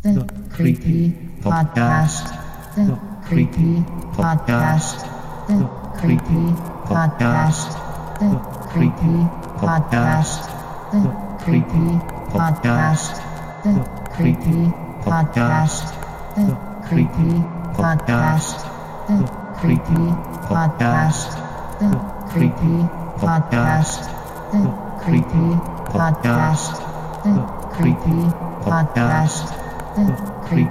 The Creepypasta. The Creepypasta. The Creepypasta. The Creepypasta. The Creepypasta. The Creepypasta. The Creepypasta. The Creepypasta. The Creepypasta. The Creepypasta. The Creepypasta. The Creepypasta. The Creepypasta. The Creepypasta. 1 2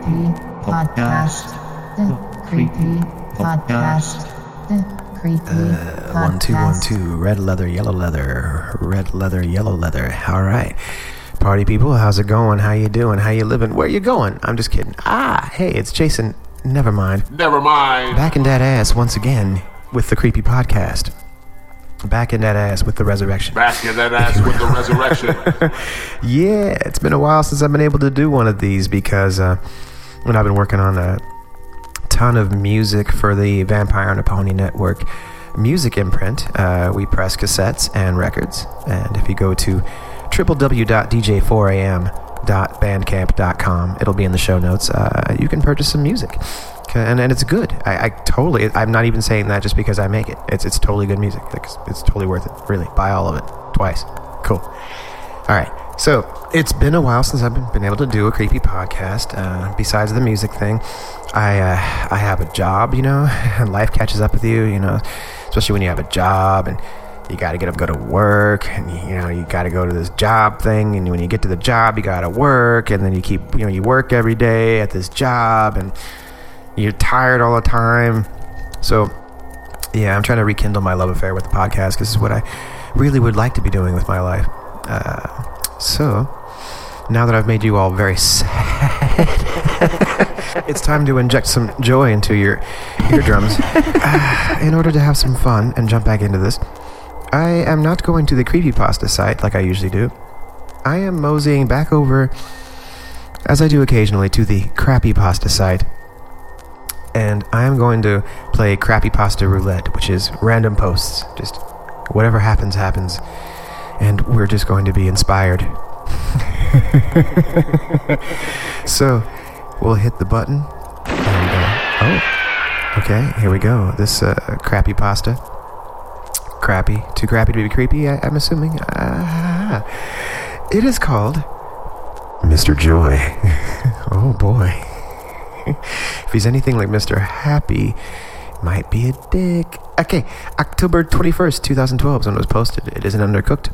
1 2. Red leather, yellow leather. Red leather, yellow leather. All right, party people, how's it going? How you doing? How you living? Where you going? I'm just kidding. Hey, it's Jason. Nevermind. Back in that ass once again with the Creepy Podcast. Back in that ass with the resurrection. Yeah, it's been a while since I've been able to do one of these because when I've been working on a ton of music for the Vampire on a Pony Network music imprint. We press cassettes and records. And if you go to www.dj4am.bandcamp.com, it'll be in the show notes. You can purchase some music. And it's good. I'm not even saying that just because I make it. It's totally good music. It's totally worth it. Really, buy all of it twice. Cool. All right. So it's been a while since I've been able to do a Creepy Podcast. Besides the music thing, I have a job. You know, and life catches up with you. You know, especially when you have a job and you got to get up, go to work, and you got to go to this job thing. And when you get to the job, you got to work, and then you keep you work every day at this job and. You're tired all the time. So, yeah, I'm trying to rekindle my love affair with the podcast because this is what I really would like to be doing with my life. So, now that I've made you all very sad, it's time to inject some joy into your eardrums. In order to have some fun and jump back into this, I am not going to the Creepypasta site like I usually do. I am moseying back over, as I do occasionally, to the Crappypasta site. And I'm going to play Crappypasta Roulette, which is random posts. Just whatever happens, happens. And we're just going to be inspired. So, we'll hit the button. And, okay, here we go. This Crappypasta. Crappy. Too crappy to be creepy, I'm assuming. It is called Mr. Joy. Oh, boy. If he's anything like Mr. Happy, might be a dick. Okay, October 21st, 2012 is when it was posted. It is an undercooked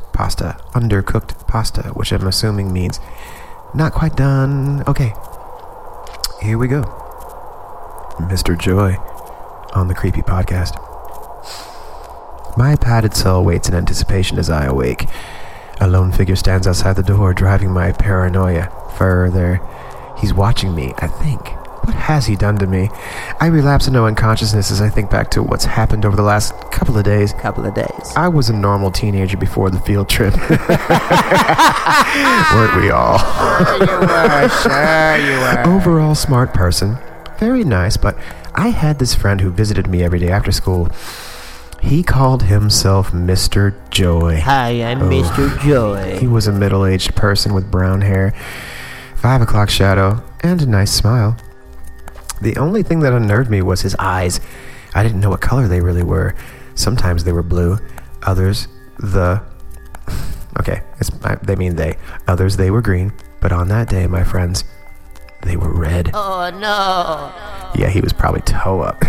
pasta, which I'm assuming means not quite done. Okay, here we go. Mr. Joy on the Creepy Podcast. My padded cell waits in anticipation as I awake. A lone figure stands outside the door, driving my paranoia further. He's watching me, I think. What has he done to me? I relapse into unconsciousness as I think back to what's happened over the last couple of days. I was a normal teenager before the field trip. Weren't we all? Sure you were. Overall smart person. Very nice, but I had this friend who visited me every day after school. He called himself Mr. Joy. Hi, I'm Mr. Joy. He was a middle-aged person with brown hair, 5 o'clock shadow, and a nice smile. The only thing that unnerved me was his eyes. I didn't know what color they really were. Sometimes they were blue. Others, they were green. But on that day, my friends, they were red. Oh, no. Yeah, he was probably toe up.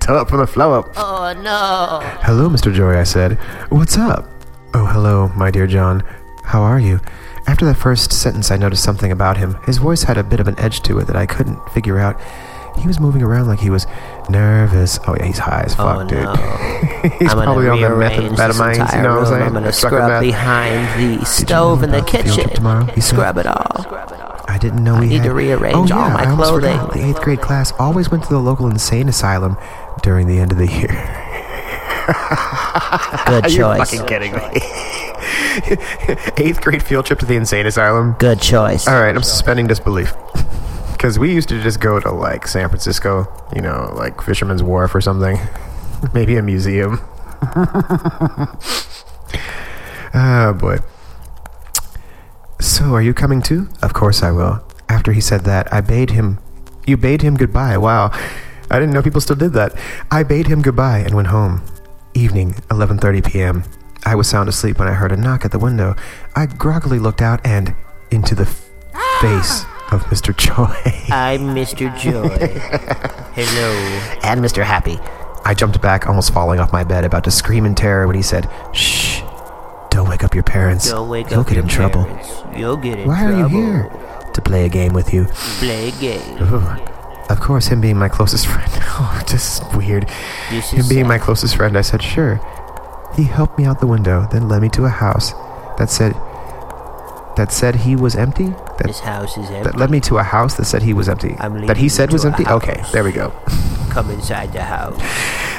Toe up from the flow up. Oh, no. Hello, Mr. Joy, I said. What's up? Oh, hello, my dear John. How are you? After that first sentence, I noticed something about him. His voice had a bit of an edge to it that I couldn't figure out. He was moving around like he was nervous. Oh, yeah, he's high as fuck, dude. He's probably on the methamphetamines, you know what I'm saying? I'm going to scrub behind the stove in the kitchen. Scrub it all. I didn't know he had... I need to rearrange all my clothing. The 8th grade class always went to the local insane asylum during the end of the year. Good choice. You're fucking kidding me. 8th grade field trip to the insane asylum. Good choice. All right, I'm suspending disbelief. Because we used to just go to, like, San Francisco, like Fisherman's Wharf or something. Maybe a museum. Oh, boy. So, are you coming too? Of course I will. after he said that, I bade him... You bade him goodbye. Wow. I didn't know people still did that. I bade him goodbye and went home. Evening, 11:30 p.m. I was sound asleep when I heard a knock at the window. I groggily looked out and into the face of Mr. Joy. I'm Mr. Joy. Hello. And Mr. Happy. I jumped back, almost falling off my bed, about to scream in terror when he said, "Shh, don't wake up your parents. Don't wake You'll up get your in parents. Trouble. You'll get in Why trouble. Why are you here? To play a game with you. Play a game." Ooh. Of course, him being my closest friend. Oh, this is weird. This him is being sad. My closest friend, I said, sure. He helped me out the window, then led me to a house that said he was empty? This house is empty. That led me to a house that said he was empty. That he said was empty? House. Okay, there we go. Come inside the house.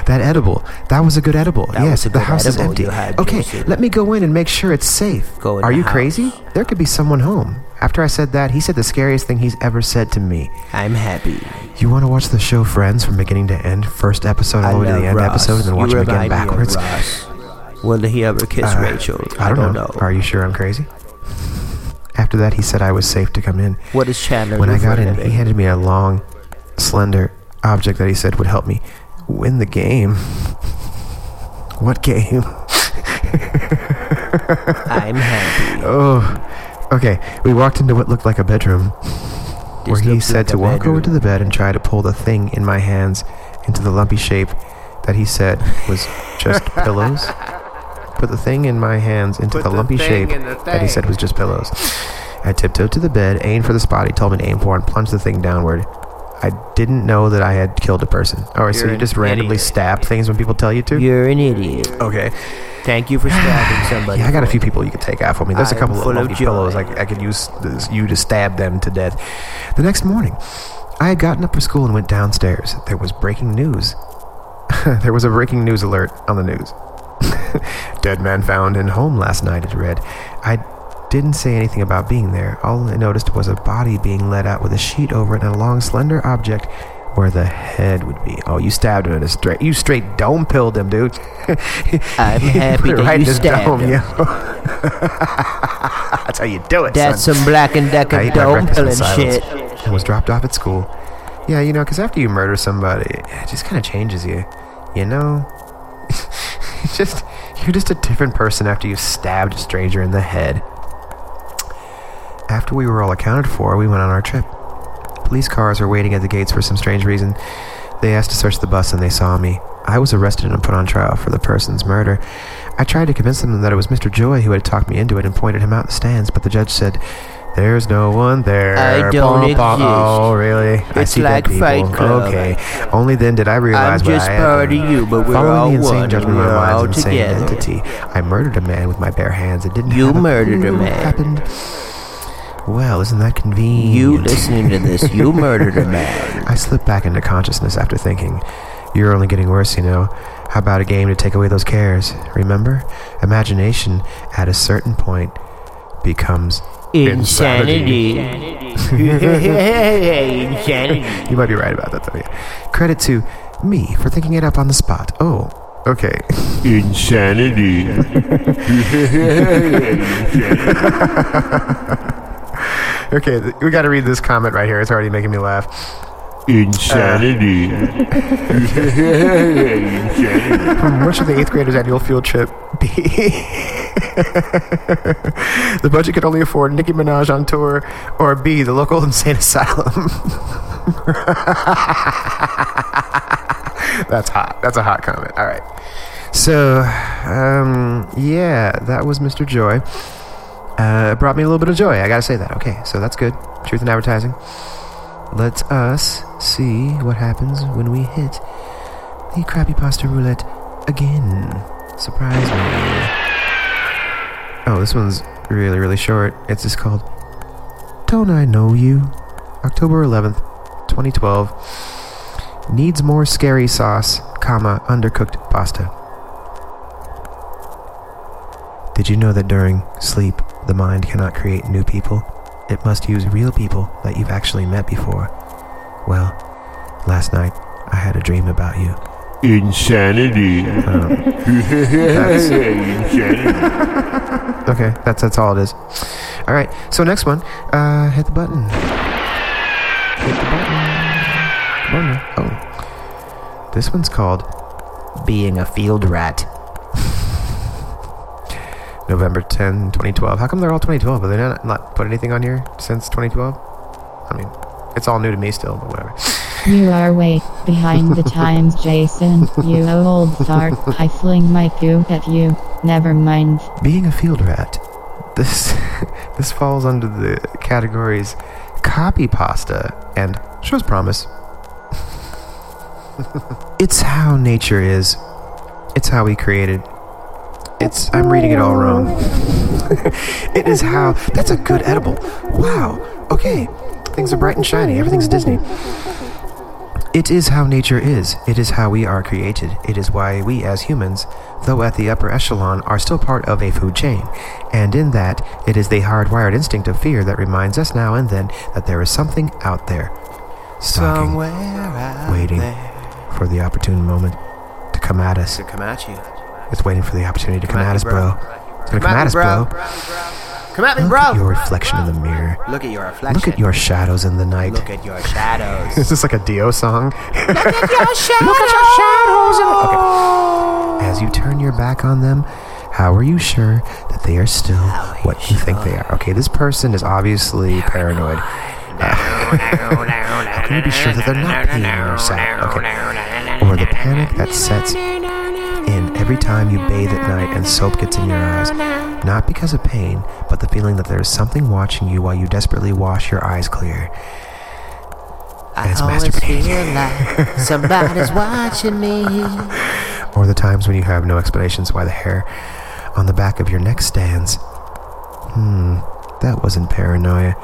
That edible. That was a good edible. That yes, the house is empty. Okay, let me go in and make sure it's safe. Go in Are you house. Crazy? There could be someone home. After I said that, he said the scariest thing he's ever said to me. I'm happy. You want to watch the show Friends from beginning to end? First episode all the way to the end episode, and then watch it again backwards? Will he ever kiss Rachel? I don't know. Are you sure I'm crazy? After that, he said I was safe to come in. What is Chandler? When I got in, he handed me a long, slender object that he said would help me win the game. What game? I'm happy. Oh, okay. We walked into what looked like a bedroom, where he said to walk over to the bed and try to pull the thing in my hands into the lumpy shape that he said was just pillows. Put the thing in my hands into the lumpy shape that he said was just pillows. I tiptoed to the bed, aimed for the spot he told me to aim for, and plunged the thing downward. I didn't know that I had killed a person. All right, so you just randomly stab things when people tell you to? You're an idiot. Okay. Thank you for stabbing somebody. Yeah, I got a few people you could take out for me. There's a couple of lumpy pillows. I could use you to stab them to death. The next morning, I had gotten up for school and went downstairs. There was breaking news. There was a breaking news alert on the news. Dead man found in home last night, it read. I didn't say anything about being there. All I noticed was a body being let out with a sheet over it and a long, slender object where the head would be. Oh, you stabbed him in a straight... You straight dome-pilled him, dude. I'm happy that right you stabbed him. That's how you do it, That's son. Some Black and Decker dome-pilling shit. And was dropped off at school. Yeah, you know, because after you murder somebody, it just kind of changes you. You know... You're just a different person after you've stabbed a stranger in the head. After we were all accounted for, we went on our trip. Police cars were waiting at the gates for some strange reason. They asked to search the bus and they saw me. I was arrested and put on trial for the person's murder. I tried to convince them that it was Mr. Joy who had talked me into it and pointed him out in the stands, but the judge said, "There's no one there. I don't exist." Oh, really? It's I see like dead people. Fight Club. Okay. Only then did I realize what I am. I'm just part of you, but we're all one. Following the insane judgment of my mind's insane entity, I murdered a man with my bare hands. It didn't happen. You murdered a man. Happened. Well, isn't that convenient? You listening to this? You murdered a man. I slipped back into consciousness after thinking, "You're only getting worse, you know. How about a game to take away those cares? Remember, imagination at a certain point becomes." Insanity. You might be right about that, though. Yeah. Credit to me for thinking it up on the spot. Oh, okay. Insanity. Okay, we got to read this comment right here. It's already making me laugh. Insanity. What should the 8th grader's annual field trip be? The budget could only afford Nicki Minaj on tour or B, the local insane asylum. That's hot. That's a hot comment. All right. So, yeah, that was Mr. Joy. It brought me a little bit of joy. I got to say that. Okay, so that's good. Truth in advertising. Let us see what happens when we hit the Crappypasta roulette again. Surprise me. Oh, this one's really, really short. It's just called Don't I Know You? October 11th, 2012. Needs more scary sauce, comma, undercooked pasta. Did you know that during sleep, the mind cannot create new people? It must use real people that you've actually met before. Well, last night, I had a dream about you. Insanity. Okay, that's all it is. All right, so next one, hit the button. hit the button. Come on now. Oh. This one's called Being a Field Rat. November 10, 2012. How come they're all 2012? Have they not put anything on here since 2012? I mean, it's all new to me still, but whatever. You are way behind the times, Jason. You old fart. I fling my poop at you. Never mind. Being a field rat. This falls under the categories copypasta and show's promise. It's how nature is. It's how we created. I'm reading it all wrong. It is how. That's a good edible. Wow. Okay. Things are bright and shiny. Everything's Disney. It is how nature is. It is how we are created. It is why we as humans, though at the upper echelon, are still part of a food chain. And in that, it is the hardwired instinct of fear that reminds us now and then that there is something out there. Stalking, somewhere out waiting there. For the opportune moment to come at us. To come at you. It's waiting for the opportunity to come at us, bro. It's going to come at us, bro. Come at me, bro. Look at your reflection in the mirror. Look at your reflection. Look at your shadows in the night. Look at your shadows. Is this like a Dio song? Look at your shadows. Look at your shadows. Okay. As you turn your back on them, how are you sure that they are still what you think they are? Okay, this person is obviously paranoid. How can you be sure that they're not being your side? Okay. Or the panic that sets in every time you bathe at night and soap gets in your eyes, not because of pain, but the feeling that there is something watching you while you desperately wash your eyes clear. That's masturbating. I always feel like somebody's watching me. Or the times when you have no explanations why the hair on the back of your neck stands. That wasn't paranoia.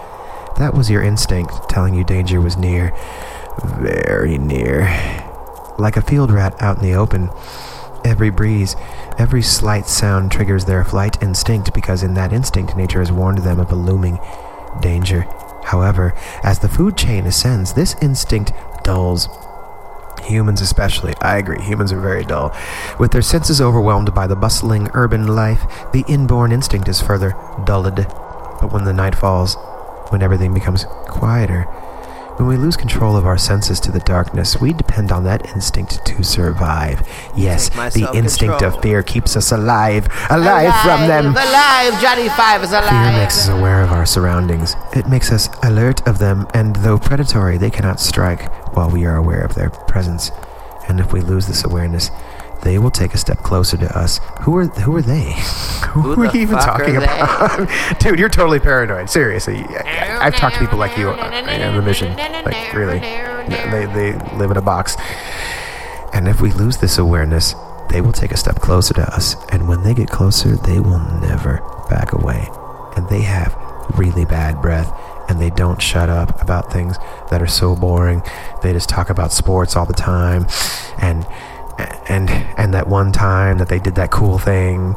That was your instinct telling you danger was near, very near. Like a field rat out in the open. Every breeze, every slight sound triggers their flight instinct because in that instinct, nature has warned them of a looming danger. However, as the food chain ascends, this instinct dulls. Humans especially. I agree, humans are very dull. With their senses overwhelmed by the bustling urban life, the inborn instinct is further dulled. But when the night falls, when everything becomes quieter, when we lose control of our senses to the darkness, we depend on that instinct to survive. Yes, the instinct of fear keeps us alive from them. Alive, Johnny Five is alive. Fear makes us aware of our surroundings. It makes us alert of them, and though predatory, they cannot strike while we are aware of their presence. And if we lose this awareness, they will take a step closer to us. Who are they? Who are you even talking about? Dude, you're totally paranoid. Seriously. I've talked to people like you on the mission. Like, really. They live in a box. And if we lose this awareness, they will take a step closer to us. And when they get closer, they will never back away. And they have really bad breath. And they don't shut up about things that are so boring. They just talk about sports all the time. And that one time that they did that cool thing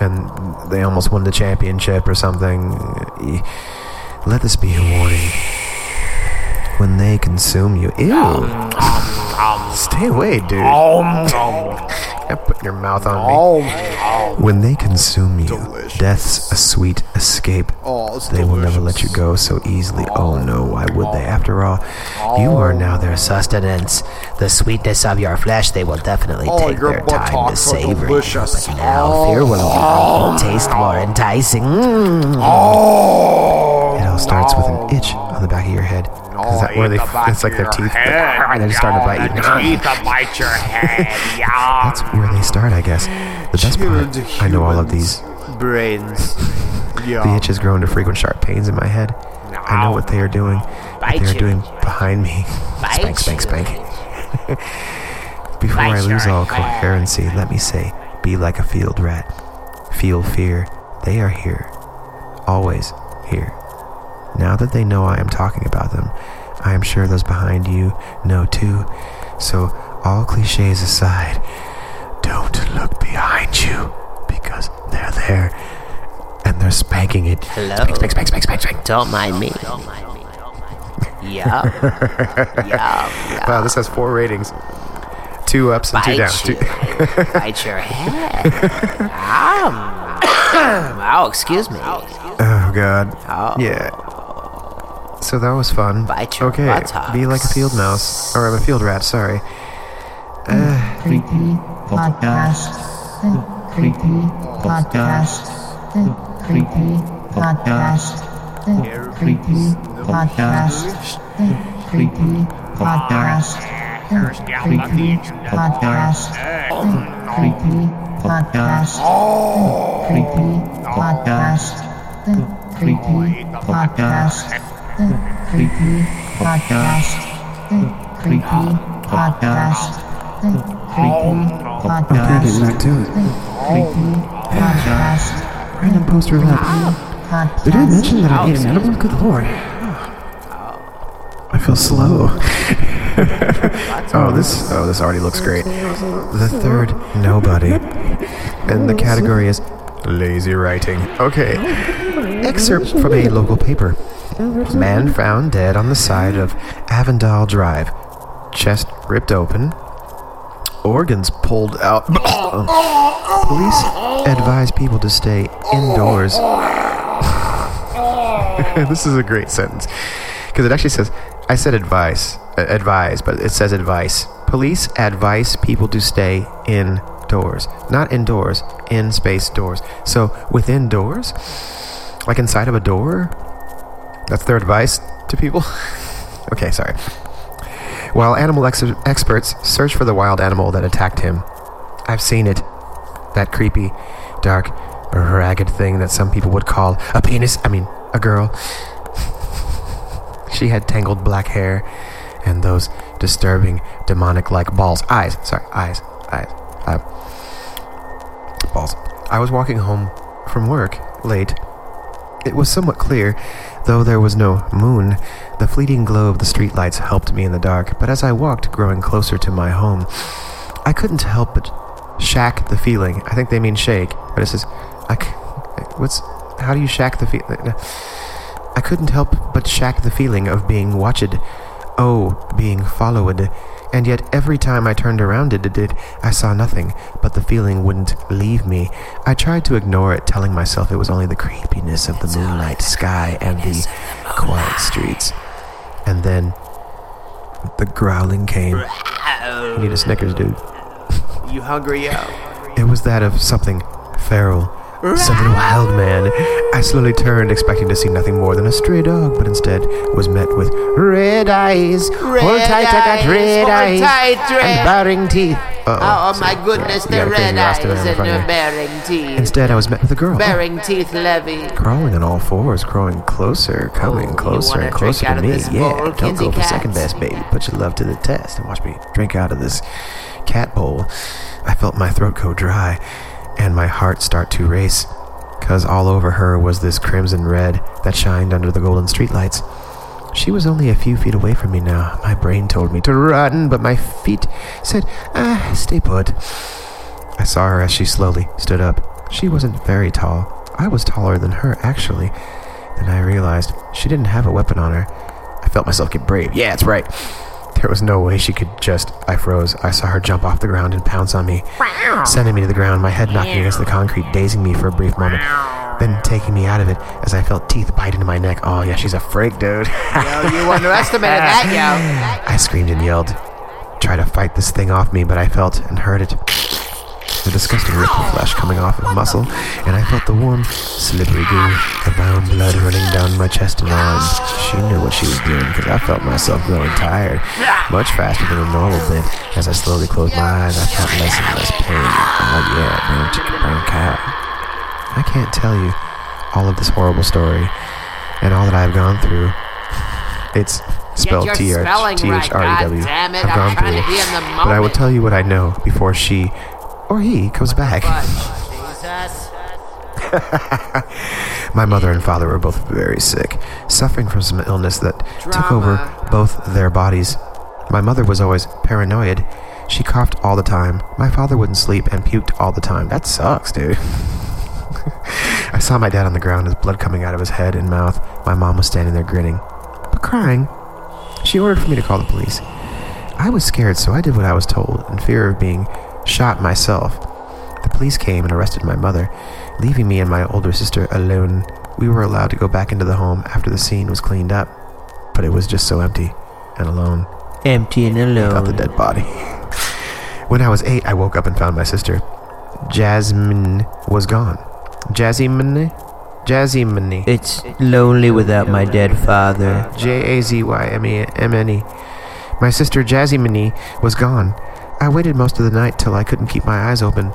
and they almost won the championship or something. Let this be a warning. When they consume you, ew. Stay away, dude. Put your mouth on me. When they consume you, delicious. Death's a sweet escape. They will never let you go so easily. Oh no, why would they? After all, you are now their sustenance. The sweetness of your flesh, they will definitely take their time to savor. But now fear will taste more enticing. It all starts with an itch on the back of your head. It's like their teeth. They're just starting to bite you. Teeth bite your head. That's where they start, I guess. The best part, I know all of these. Brains. The itch has grown to frequent sharp pains in my head. I know what they are doing. What they are doing behind me. Spank. Before I lose all coherency, let me say, be like a field rat. Feel fear. They are here. Always here. Now that they know I am talking about them, I am sure those behind you know too. So, all cliches aside, don't look behind you because they're there and they're spanking it. Hello. Spank. Don't mind me. Yeah. Wow, this has 4 ratings. 2 ups and 2 downs. Bite your head. Oh, excuse me. Oh, God. Yeah. So that was fun. Okay, be like a field mouse. Or a field rat, sorry. Random poster left. They didn't mention that I ate an edible? Good lord. I feel slow. This already looks great. The third nobody. And the category is lazy writing. Okay. Excerpt from a local paper. Man found dead on the side of Avondale Drive. Chest ripped open. Organs pulled out. Police advise people to stay indoors. This is a great sentence. Because it actually says, I said advise, but it says advice. Police advise people to stay indoors. Not indoors, in space doors. So within doors, like inside of a door, that's their advice to people. Okay, sorry. While animal experts search for the wild animal that attacked him. I've seen it. That creepy, dark, ragged thing that some people would call a penis. I mean, a girl. She had tangled black hair and those disturbing, demonic-like balls. Eyes. Sorry, eyes. Eyes. Balls. I was walking home from work late. It was somewhat clear, though there was no moon. The fleeting glow of the streetlights helped me in the dark, but as I walked, growing closer to my home, I couldn't help but shack the feeling. I think they mean shake, but it says, how do you shack the feeling? I couldn't help but shack the feeling of being watched, being followed, and yet every time I turned around I saw nothing, but the feeling wouldn't leave me. I tried to ignore it, telling myself it was only the creepiness of the moonlight sky and the quiet streets. And then, the growling came. You need a Snickers, dude. You hungry, yo? It was that of something feral. Some wild man. I slowly turned, expecting to see nothing more than a stray dog, but instead was met with red eyes. Hold tight, I got red eyes. And baring teeth. My goodness, the red eyes and the baring teeth. Instead, I was met with a girl. Baring teeth, Levy. Crawling on all fours, growing closer, coming closer and closer to me. Yeah, don't go for second best, baby. Put your love to the test and watch me drink out of this cat bowl. I felt my throat go dry. And my heart start to race, 'cause all over her was this crimson red that shined under the golden streetlights. She was only a few feet away from me now. My brain told me to run, but my feet said, stay put. I saw her as she slowly stood up. She wasn't very tall. I was taller than her, actually. Then I realized she didn't have a weapon on her. I felt myself get brave. Yeah, that's right. There was no way she could just... I froze. I saw her jump off the ground and pounce on me, sending me to the ground, my head knocking against the concrete, dazing me for a brief moment, then taking me out of it as I felt teeth bite into my neck. Oh, yeah, she's a freak, dude. Yo, you underestimated that, yo. I screamed and yelled, tried to fight this thing off me, but I felt and heard it. The disgusting rip of flesh coming off of muscle, and I felt the warm, slippery goo, the brown blood running down my chest and arms. She knew what she was doing, because I felt myself growing tired, much faster than a normal bit. As I slowly closed my eyes, I felt less and less pain. Oh yeah, brown chicken, brown cow. I can't tell you all of this horrible story, and all that I've gone through. It's spelled T-H-R-E-W. I've gone through it, but I will tell you what I know before she... or he comes back. My mother and father were both very sick, suffering from some illness that took over both their bodies. My mother was always paranoid. She coughed all the time. My father wouldn't sleep and puked all the time. That sucks, dude. I saw my dad on the ground, his blood coming out of his head and mouth. My mom was standing there grinning, but crying. She ordered for me to call the police. I was scared, so I did what I was told, in fear of being... shot myself. The police came and arrested my mother, leaving me and my older sister alone. We were allowed to go back into the home after the scene was cleaned up. but it was just so empty and alone. Empty and alone. Without the dead body. When I was 8, I woke up and found my sister. Jasmine was gone. Jasmine. It's lonely without my dead father. J-A-Z-Y-M-E-M-N-E. My sister Jasmine was gone. I waited most of the night till I couldn't keep my eyes open.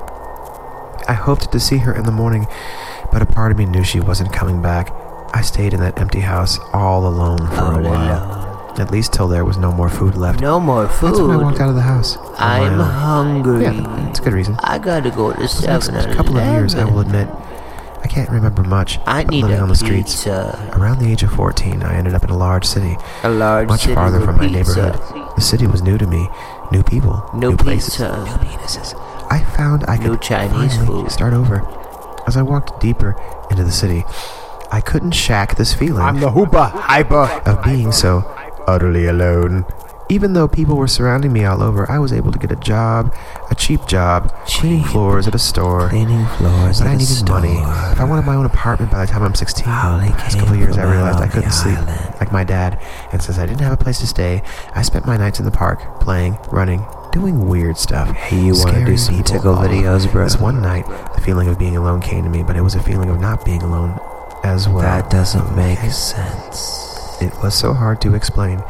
I hoped to see her in the morning, but a part of me knew she wasn't coming back. I stayed in that empty house all alone for a while. At least till there was no more food left. No more food? That's when I walked out of the house. I'm hungry. Yeah, that's a good reason. I gotta go to 7-Eleven. Next couple of years, I will admit, I can't remember much. I need living on the streets. Around the age of 14, I ended up in a large city. A large much city farther from my neighborhood. The city was new to me. New people. New places. New penises. I found I could Chinese food. Start over. As I walked deeper into the city, I couldn't shack this feeling of being so utterly alone. Even though people were surrounding me all over, I was able to get a job, a cheap job, cleaning floors at a store. But I needed money. If I wanted my own apartment by the time I'm 16, the last couple of years I realized I couldn't sleep like my dad. And since I didn't have a place to stay, I spent my nights in the park, playing, running, doing weird stuff. Hey, you want to do some tickle videos, bro? This one night, the feeling of being alone came to me, but it was a feeling of not being alone as well. That doesn't make sense. It was so hard to explain.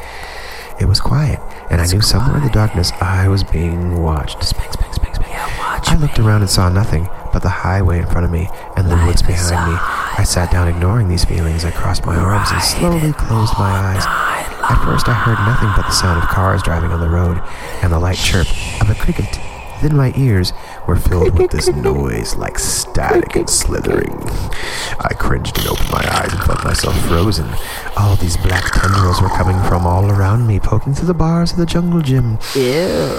It was quiet, and I knew somewhere in the darkness I was being watched. I looked around and saw nothing but the highway in front of me and the woods behind me. I sat down ignoring these feelings. I crossed my arms and slowly closed my eyes. At first I heard nothing but the sound of cars driving on the road and the light chirp of a cricket. Then my ears were filled with this noise like static and slithering. I cringed and opened my eyes and felt myself frozen. All these black tendrils were coming from all around me, poking through the bars of the jungle gym. Ew.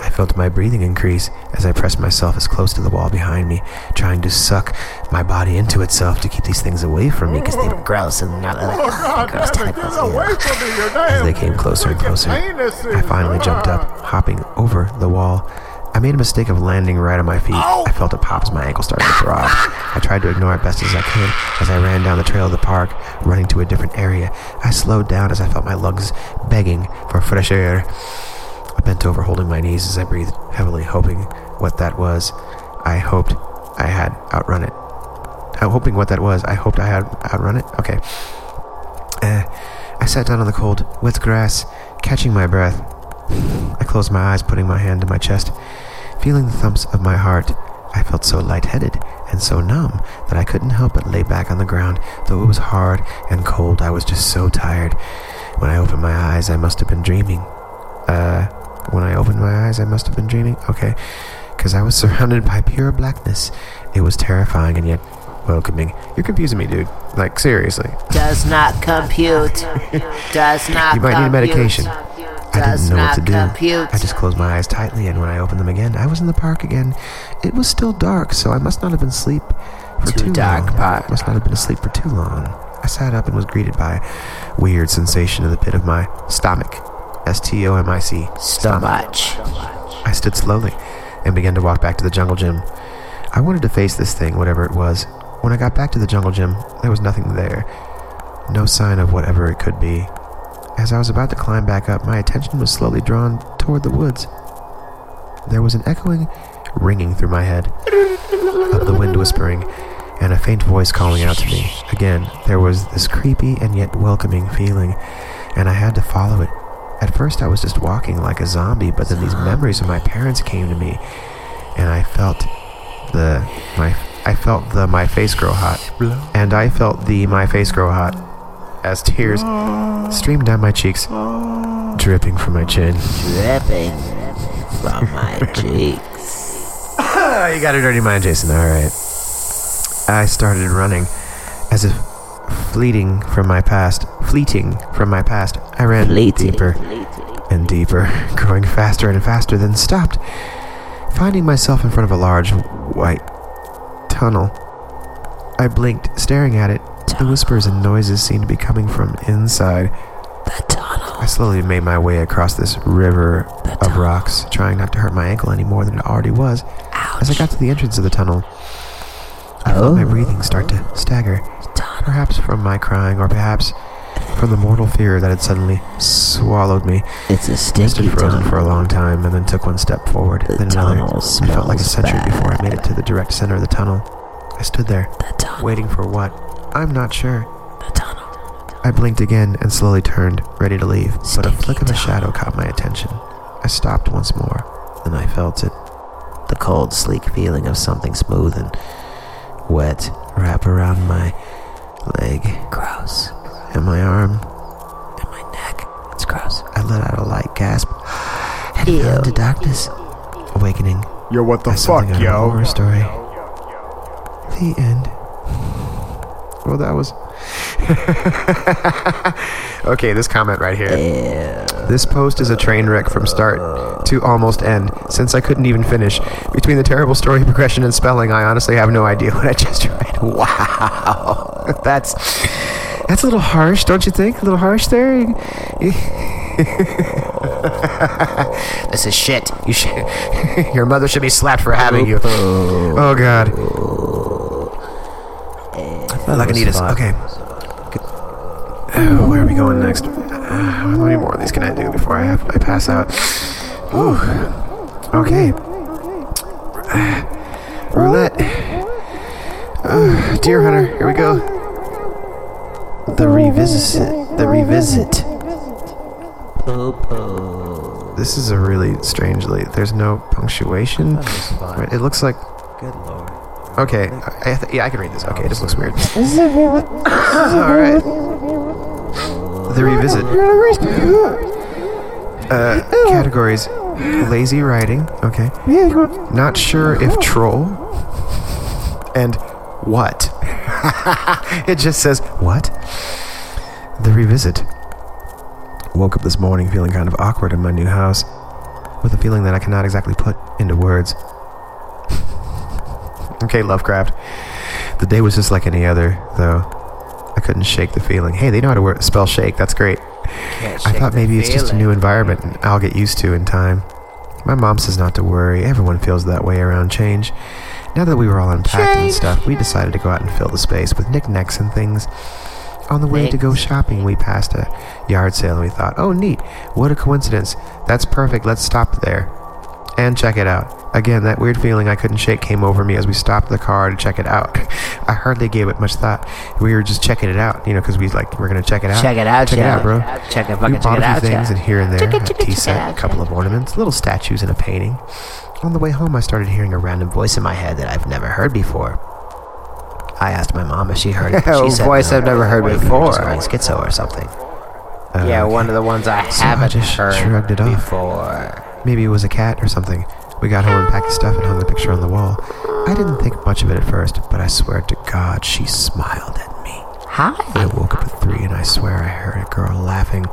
I felt my breathing increase as I pressed myself as close to the wall behind me, trying to suck my body into itself to keep these things away from me because they were gross and not gross tentacles. As they came closer and closer, I finally jumped up, hopping over the wall. I made a mistake of landing right on my feet. I felt it pop as my ankle started to throb. I tried to ignore it best as I could as I ran down the trail of the park, running to a different area. I slowed down as I felt my lungs begging for fresh air. I bent over, holding my knees as I breathed heavily, hoping what that was. I hoped I had outrun it. Okay. I sat down on the cold, wet grass, catching my breath. I closed my eyes, putting my hand to my chest. Feeling the thumps of my heart, I felt so lightheaded and so numb that I couldn't help but lay back on the ground. Though it was hard and cold, I was just so tired. When I opened my eyes, I must have been dreaming. Okay. Because I was surrounded by pure blackness. It was terrifying and yet welcoming. You're confusing me, dude. Like, seriously. Does not compute. Does not compute. You might need medication. I didn't know what to do. I just closed my eyes tightly, and when I opened them again, I was in the park again. It was still dark, so I must not have been asleep for too long. I sat up and was greeted by a weird sensation in the pit of my stomach. S-T-O-M-I-C. Stomach. I stood slowly and began to walk back to the jungle gym. I wanted to face this thing, whatever it was. When I got back to the jungle gym, there was nothing there. No sign of whatever it could be. As I was about to climb back up, my attention was slowly drawn toward the woods. There was an echoing ringing through my head, of the wind whispering, and a faint voice calling out to me. Again, there was this creepy and yet welcoming feeling, and I had to follow it. At first I was just walking like a zombie, but then these memories of my parents came to me, and I felt my face grow hot. And I felt my face grow hot. As tears streamed down my cheeks, dripping from my chin. Dripping from my cheeks. You got a dirty mind, Jason. All right. I started running, as if fleeting from my past. I ran deeper and deeper, growing faster and faster, then stopped, finding myself in front of a large white tunnel. I blinked, staring at it. The whispers and noises seemed to be coming from inside the tunnel. I slowly made my way across this river of rocks, trying not to hurt my ankle any more than it already was. Ouch. As I got to the entrance of the tunnel, I felt my breathing start to stagger, perhaps from my crying or perhaps from the mortal fear that had suddenly swallowed me. It's a stinky tunnel. I stood frozen for a long time and then took one step forward. Then another. I felt like a century before I made it to the direct center of the tunnel. I stood there, waiting for what? I'm not sure. The tunnel. I blinked again and slowly turned, ready to leave, but a flick of a shadow caught my attention. I stopped once more, and I felt it. The cold, sleek feeling of something smooth and wet wrap around my leg. Gross. And my arm. And my neck. It's gross. I let out a light gasp and fell into darkness, awakening. Yo, what the fuck, yo? Horror story. The end. Well, that was... Okay, this comment right here. This post is a train wreck from start to almost end, since I couldn't even finish. Between the terrible story progression and spelling, I honestly have no idea what I just read. Wow. That's a little harsh, don't you think? A little harsh there? This is shit. Your mother should be slapped for having you. Oh, God. Like I need us. Okay. Where are we going next? How many more of these can I do before I pass out? Ooh. Okay. Roulette. Deer Hunter. Here we go. The revisit. This is a really strangely. There's no punctuation. It looks like. Good lord. Okay, I can read this. Okay, it just looks weird. Alright. The revisit. Categories. Lazy writing. Okay. Not sure if troll. And what? It just says, what? The revisit. Woke up this morning feeling kind of awkward in my new house, with a feeling that I cannot exactly put into words. Okay, Lovecraft. The day was just like any other, though. I couldn't shake the feeling. Hey, they know how to spell shake. That's great. I thought maybe it's just a new environment and I'll get used to in time. My mom says not to worry. Everyone feels that way around change. Now that we were all unpacked and stuff, we decided to go out and fill the space with knickknacks and things. On the way to go shopping, we passed a yard sale and we thought, oh, neat. What a coincidence. That's perfect. Let's stop there and check it out. Again, that weird feeling I couldn't shake came over me as we stopped the car to check it out. I hardly gave it much thought. We were just checking it out, you know, because we're going to check it out. Check it out, bro. We bought a few things and here and there. A tea set, a couple of ornaments, little statues and a painting. On the way home, I started hearing a random voice in my head that I've never heard before. I asked my mom if she heard it. She said, voice I've never heard before. Schizo or something. Okay. One of the ones I haven't heard before. Maybe it was a cat or something. We got home and packed the stuff and hung the picture on the wall. I didn't think much of it at first, but I swear to God, she smiled at me. Hi. I woke up at 3 and I swear I heard a girl laughing.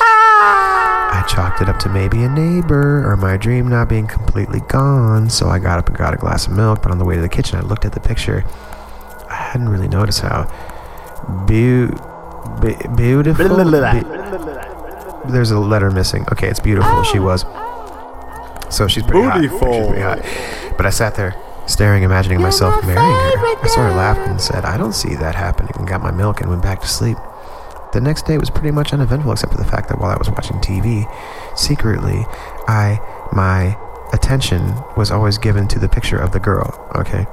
I chalked it up to maybe a neighbor or my dream not being completely gone, so I got up and got a glass of milk, but on the way to the kitchen, I looked at the picture. I hadn't really noticed how beautiful... There's a letter missing. Okay, it's beautiful. She was... So she's pretty hot. But I sat there, staring, imagining myself marrying her. I sort of laughed and said, I don't see that happening, and got my milk and went back to sleep. The next day was pretty much uneventful, except for the fact that while I was watching TV, secretly, my attention was always given to the picture of the girl. Okay.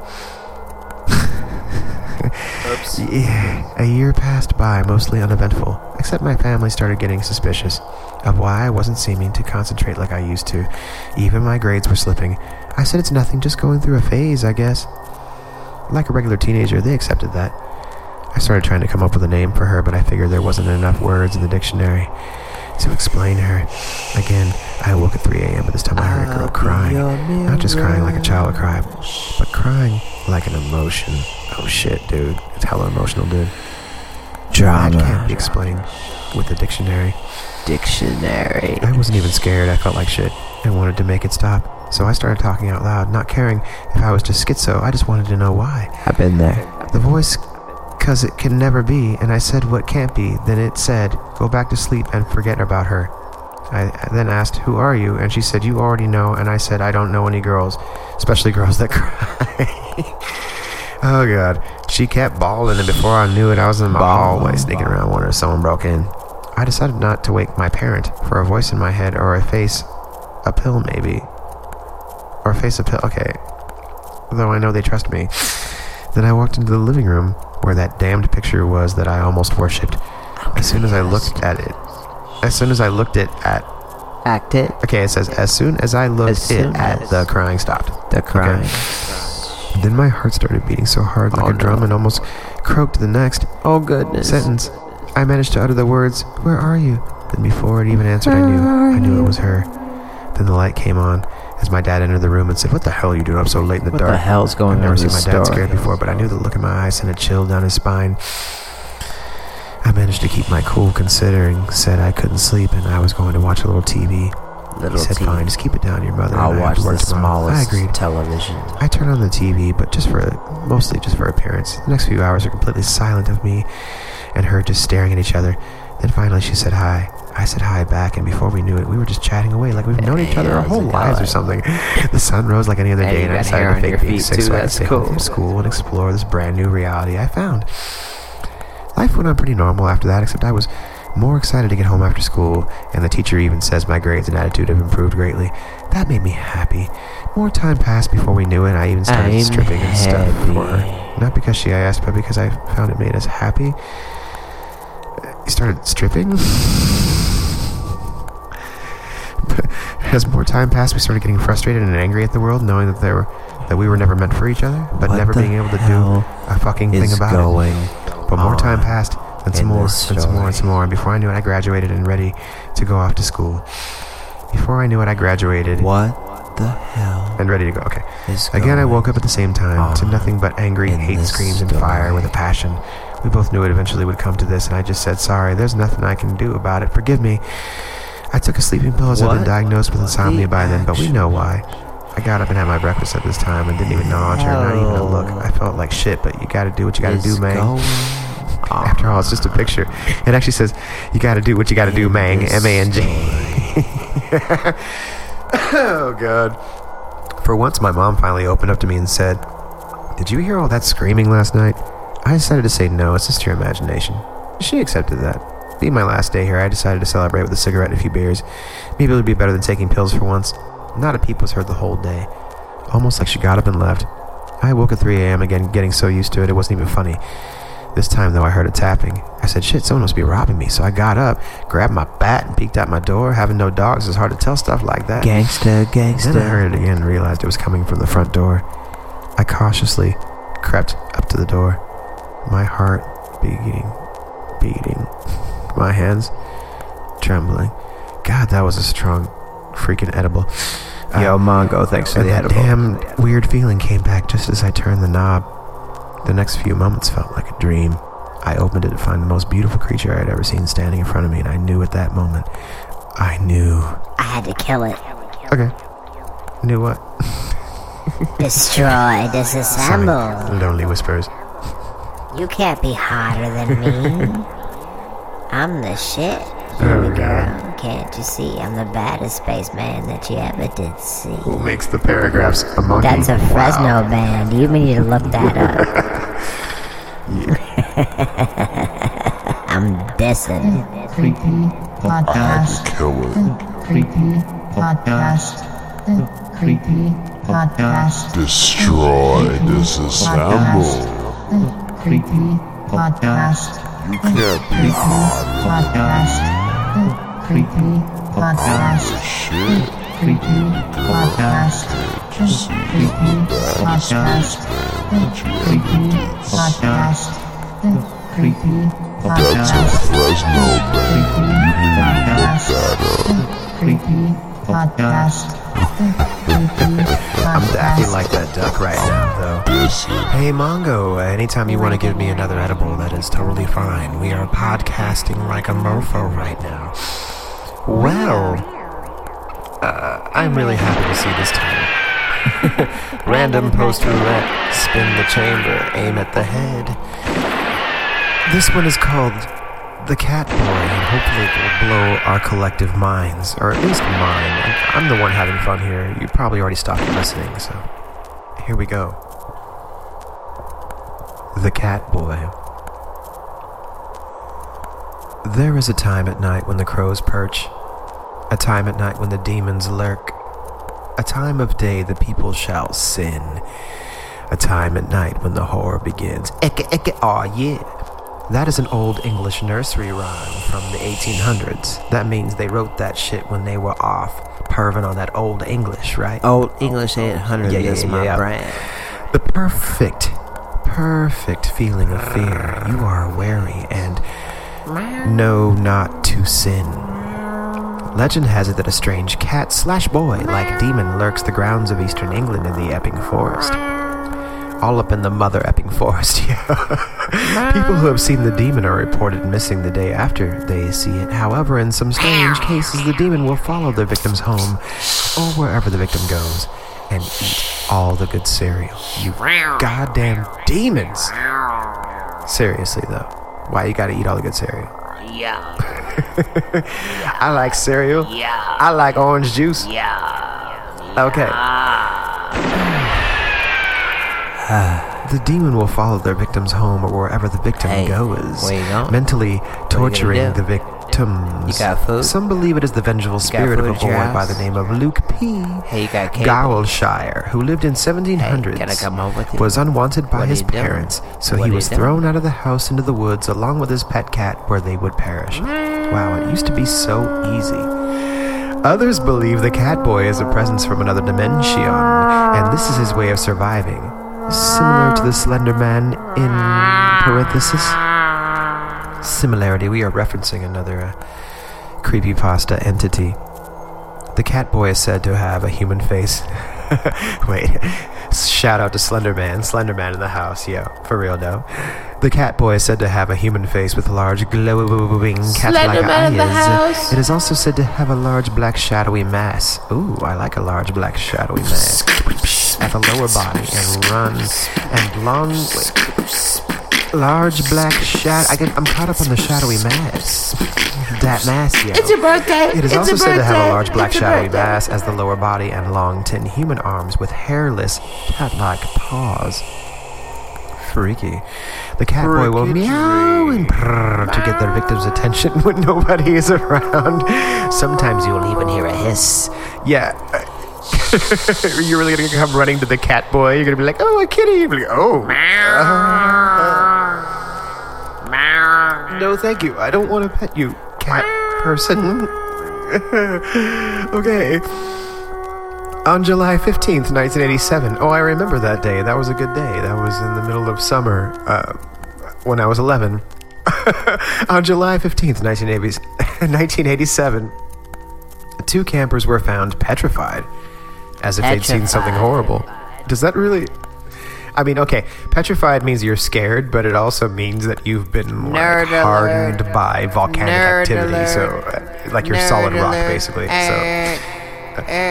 Oops. Yeah, a year passed by, mostly uneventful, except my family started getting suspicious of why I wasn't seeming to concentrate like I used to. Even my grades were slipping. I said it's nothing, just going through a phase, I guess. Like a regular teenager, they accepted that. I started trying to come up with a name for her, but I figured there wasn't enough words in the dictionary to explain her. Again, I woke at 3 a.m., but this time I heard a girl crying. Not just crying like a child would cry, but crying like an emotion. Oh, shit, dude. It's hella emotional, dude. Drama. That can't be explained with the dictionary. I wasn't even scared. I felt like shit and wanted to make it stop. So I started talking out loud, not caring if I was just schizo. I just wanted to know why. I've been there. The voice... Because it can never be, and I said what can't be. Then it said, go back to sleep and forget about her. I then asked, who are you? And she said, you already know. And I said, I don't know any girls, especially girls that cry. Oh, God. She kept bawling, and before I knew it, I was in my hallway sneaking around wondering if someone broke in. I decided not to wake my parent, for a voice in my head or a face, a pill maybe. Or face a pill, okay. Though I know they trust me. Then I walked into the living room where that damned picture was that I almost worshipped. As soon as I looked at it, the crying stopped. Okay. Then my heart started beating so hard like a drum and almost croaked the next sentence. I managed to utter the words, "Where are you?" Then before it even answered, I knew it was her. Then the light came on as my dad entered the room and said, "What the hell are you doing up so late in the dark?" What the hell's going on? I've never seen my dad scared before, but I knew the look in my eyes sent a chill down his spine. I managed to keep my cool considering, said I couldn't sleep and I was going to watch a little TV. He said, "Fine, just keep it down to your mother. I'll watch the smallest television." I turned on the TV, but mostly just for appearance. The next few hours were completely silent of me and her just staring at each other. Then finally she said hi. I said hi back, and before we knew it, we were just chatting away like we've known each other our whole lives or something. The sun rose like any other day, and I decided to fake being sick so I could stay home from school and explore this brand new reality I found. Life went on pretty normal after that, except I was more excited to get home after school, and the teacher even says my grades and attitude have improved greatly. That made me happy. More time passed before we knew it, and I even started stripping and stuff for her. Not because she asked, but because I found it made us happy. You started stripping? As more time passed, we started getting frustrated and angry at the world, knowing that we were never meant for each other, but never being able to do a fucking thing about it. But more time passed, and some more, and before I knew it, I graduated and ready to go off to school. What the hell? And ready to go, okay. Again, I woke up at the same time to nothing but angry hate screams and fire with a passion. We both knew it eventually would come to this, and I just said, "Sorry, there's nothing I can do about it. Forgive me." I took a sleeping pill as I'd been diagnosed with insomnia by then, but we know why. I got up and had my breakfast at this time and didn't even nod her, not even a look. I felt like shit, but you gotta do what you gotta do, man. After all, it's just a picture. It actually says, "You gotta do what you gotta do, man." MANG. Oh, God. For once, my mom finally opened up to me and said, "Did you hear all that screaming last night?" I decided to say, "No, it's just your imagination." She accepted that. Being my last day here, I decided to celebrate with a cigarette and a few beers. Maybe it would be better than taking pills for once. Not a peep was heard the whole day, almost like she got up and left. I woke at 3 a.m. again, getting so used to it, it wasn't even funny. This time, though, I heard a tapping. I said, "Shit, someone must be robbing me." So I got up, grabbed my bat, and peeked out my door. Having no dogs, it's hard to tell stuff like that. Gangsta. Then I heard it again and realized it was coming from the front door. I cautiously crept up to the door, my heart beating, my hands trembling. God, that was a strong freaking edible. Yo, Mongo, thanks for the edible. Damn weird feeling came back just as I turned the knob. The next few moments felt like a dream. I opened it to find the most beautiful creature I had ever seen standing in front of me, and I knew at that moment. I knew. I had to kill it. Okay. Knew what? Destroy, disassemble. Sorry, lonely whispers. You can't be hotter than me. I'm the shit. You're the girl. Can't you see? I'm the baddest spaceman that you ever did see. Who makes the paragraphs a monkey? That's a Fresno band. You need to look that up. I'm dissing. The Creepypasta. Destroy, disassemble. Creepypasta. You can't be hard. Creepypasta. Shit. Creepypasta. Just creepypasta. That's a Fresno band. You need to look that up. I'm acting like that duck right now, though. Hey, Mongo, anytime you want to give me another edible, that is totally fine. We are podcasting like a mofo right now. Well, I'm really happy to see this time. Random post roulette, spin the chamber, aim at the head. This one is called The Cat Boy, and hopefully it will blow our collective minds, or at least mine. I'm the one having fun here. You probably already stopped listening, so here we go. The Cat Boy. There is a time at night when the crows perch, a time at night when the demons lurk, a time of day the people shall sin, a time at night when the horror begins. Eke, eke, aw, yeah. That is an old English nursery rhyme from the 1800s. That means they wrote that shit when they were off, perving on that old English, right? Old English 800 is my brand. The perfect feeling of fear. You are wary and know not to sin. Legend has it that a strange cat slash boy like demon lurks the grounds of eastern England in the Epping Forest. All up in the mother Epping Forest, yeah. People who have seen the demon are reported missing the day after they see it. However, in some strange cases, the demon will follow their victim's home or wherever the victim goes and eat all the good cereal. You goddamn demons! Seriously, though. Why you gotta eat all the good cereal? Yeah. Yeah. I like cereal. Yeah. I like orange juice. Yeah. Okay. The demon will follow their victim's home or wherever the victim goes, mentally torturing the victims. You got food? Some believe it is the vengeful spirit of a boy by the name of Luke P. Gowlshire, who lived in 1700s, was unwanted by his parents, so he was thrown out of the house into the woods along with his pet cat where they would perish. Wow, it used to be so easy. Others believe the cat boy is a presence from another dimension, and this is his way of surviving. Similar to the Slender Man in parenthesis. Similarity, we are referencing another creepypasta entity. The cat boy is said to have a human face. Wait, shout out to Slender Man in the house, yo, for real, no. The cat boy is said to have a human face with large glowing cat-like eyes. It is also said to have a large black shadowy mass. Ooh, I like a large black shadowy mass. At the lower body and large black shadow. I'm caught up on the shadowy mass. That mass, yo. It's your birthday. It is also said to have a large black shadowy mass as the lower body and long thin human arms with hairless cat-like paws. Freaky. The cat boy will meow and purr to get their victim's attention when nobody is around. Sometimes you will even hear a hiss. Yeah. You're really going to come running to the cat boy? You're going to be like, oh, a kitty. Like, oh. No, thank you. I don't want to pet you, cat person. Okay. On July 15th, 1987. Oh, I remember that day. That was a good day. That was in the middle of summer when I was 11. On July 15th, 1987, two campers were found petrified, as if they'd seen something horrible. Does that really... I mean, okay, petrified means you're scared, but it also means that you've been like, hardened by volcanic activity. So, like you're solid rock, basically. So...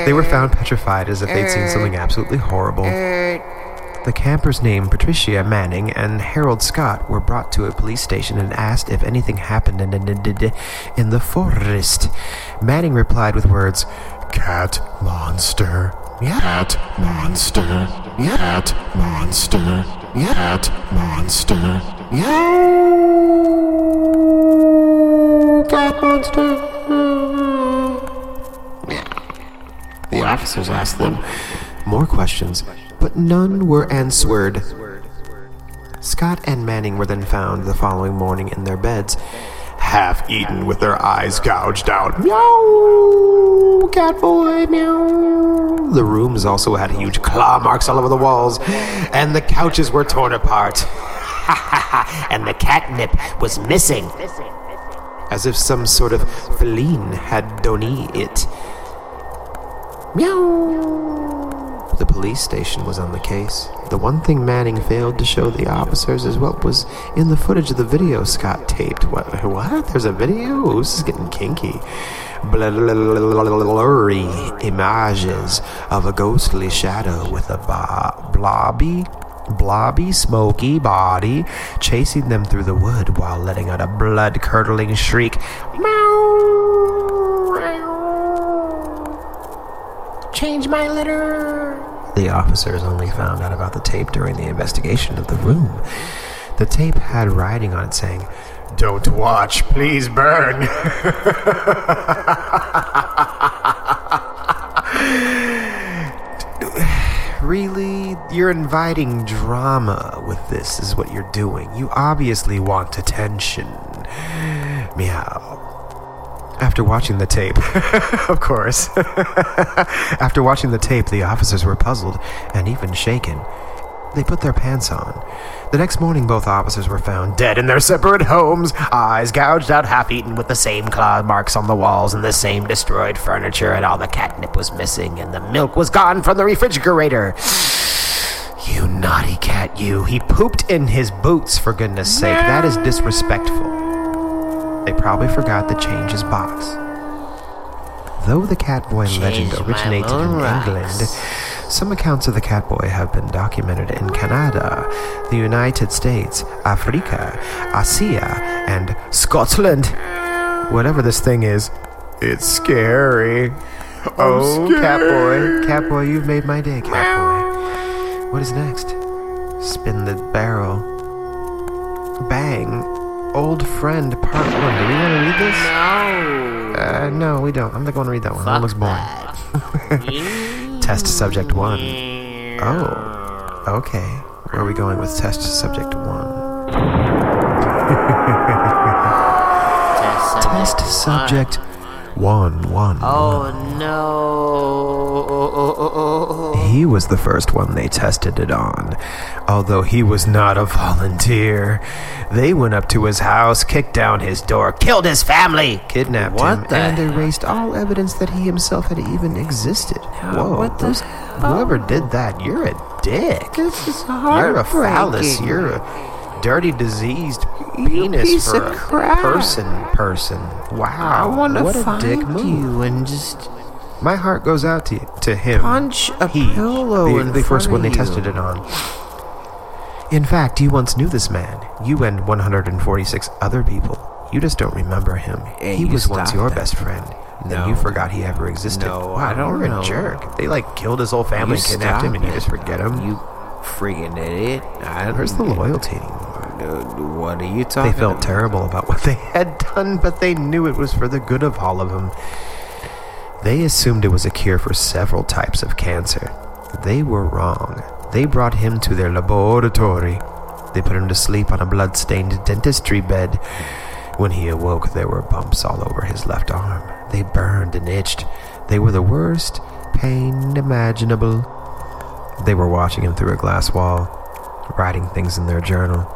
They were found petrified as if they'd seen something absolutely horrible. The campers named Patricia Manning and Harold Scott were brought to a police station and asked if anything happened in the forest. Manning replied with words, "Cat monster, cat monster, cat monster, cat monster, cat monster." The officers asked them more questions, but none were answered. Scott and Manning were then found the following morning in their beds, half-eaten with their eyes gouged out. Meow! Cat boy, meow! The rooms also had huge claw marks all over the walls, and the couches were torn apart. And the catnip was missing, as if some sort of feline had done it. Meow. The police station was on the case. The one thing Manning failed to show the officers is what was in the footage of the video Scott taped. What? There's a video? Ooh, this is getting kinky. Blurry images of a ghostly shadow with a blobby, smoky body chasing them through the wood while letting out a blood-curdling shriek. Meow. Change my litter. The officers only found out about the tape during the investigation of the room. The tape had writing on it saying, Don't watch, please burn. Really? You're inviting drama with this is what you're doing. You obviously want attention. Meow. After watching the tape, of course. After watching the tape, the officers were puzzled and even shaken. They put their pants on. The next morning, both officers were found dead in their separate homes, eyes gouged out, half eaten, with the same claw marks on the walls and the same destroyed furniture, and all the catnip was missing, and the milk was gone from the refrigerator. You naughty cat, you. He pooped in his boots, for goodness sake. That is disrespectful. They probably forgot to change his box. Though the Catboy legend originated in England, some accounts of the Catboy have been documented in Canada, the United States, Africa, Asia, and Scotland. Whatever this thing is, it's scary. Oh, Catboy. Catboy, you've made my day, Catboy. What is next? Spin the barrel. Bang. Old Friend, Part 1. Do we want to read this? No. No, we don't. I'm not going to read that one. That looks boring. Test Subject 1. Oh. Okay. Where are we going with Test Subject 1? Test Subject 1. Oh, no. He was the first one they tested it on. Although he was not a volunteer, they went up to his house, kicked down his door, killed his family, kidnapped him, and erased all evidence that he himself had even existed. Whoa. What the hell? Whoever did that, you're a dick. This is heartbreaking. You're a phallus. You're a dirty, diseased penis for a person. Wow. I want to find you and just... My heart goes out to him. Punch a pillow in front of you. The first one they tested it on. In fact, you once knew this man. You and 146 other people. You just don't remember him. Hey, he was once your best friend. And then you forgot he ever existed. No, wow, I don't know. You're a jerk. They, killed his whole family, kidnapped him, and you just forget him. You freaking idiot. Where's the loyalty anymore? What are you talking about? They felt terrible about what they had done, but they knew it was for the good of all of them. They assumed it was a cure for several types of cancer. They were wrong. They brought him to their laboratory. They put him to sleep on a blood-stained dentistry bed. When he awoke, there were bumps all over his left arm. They burned and itched. They were the worst pain imaginable. They were watching him through a glass wall, writing things in their journal.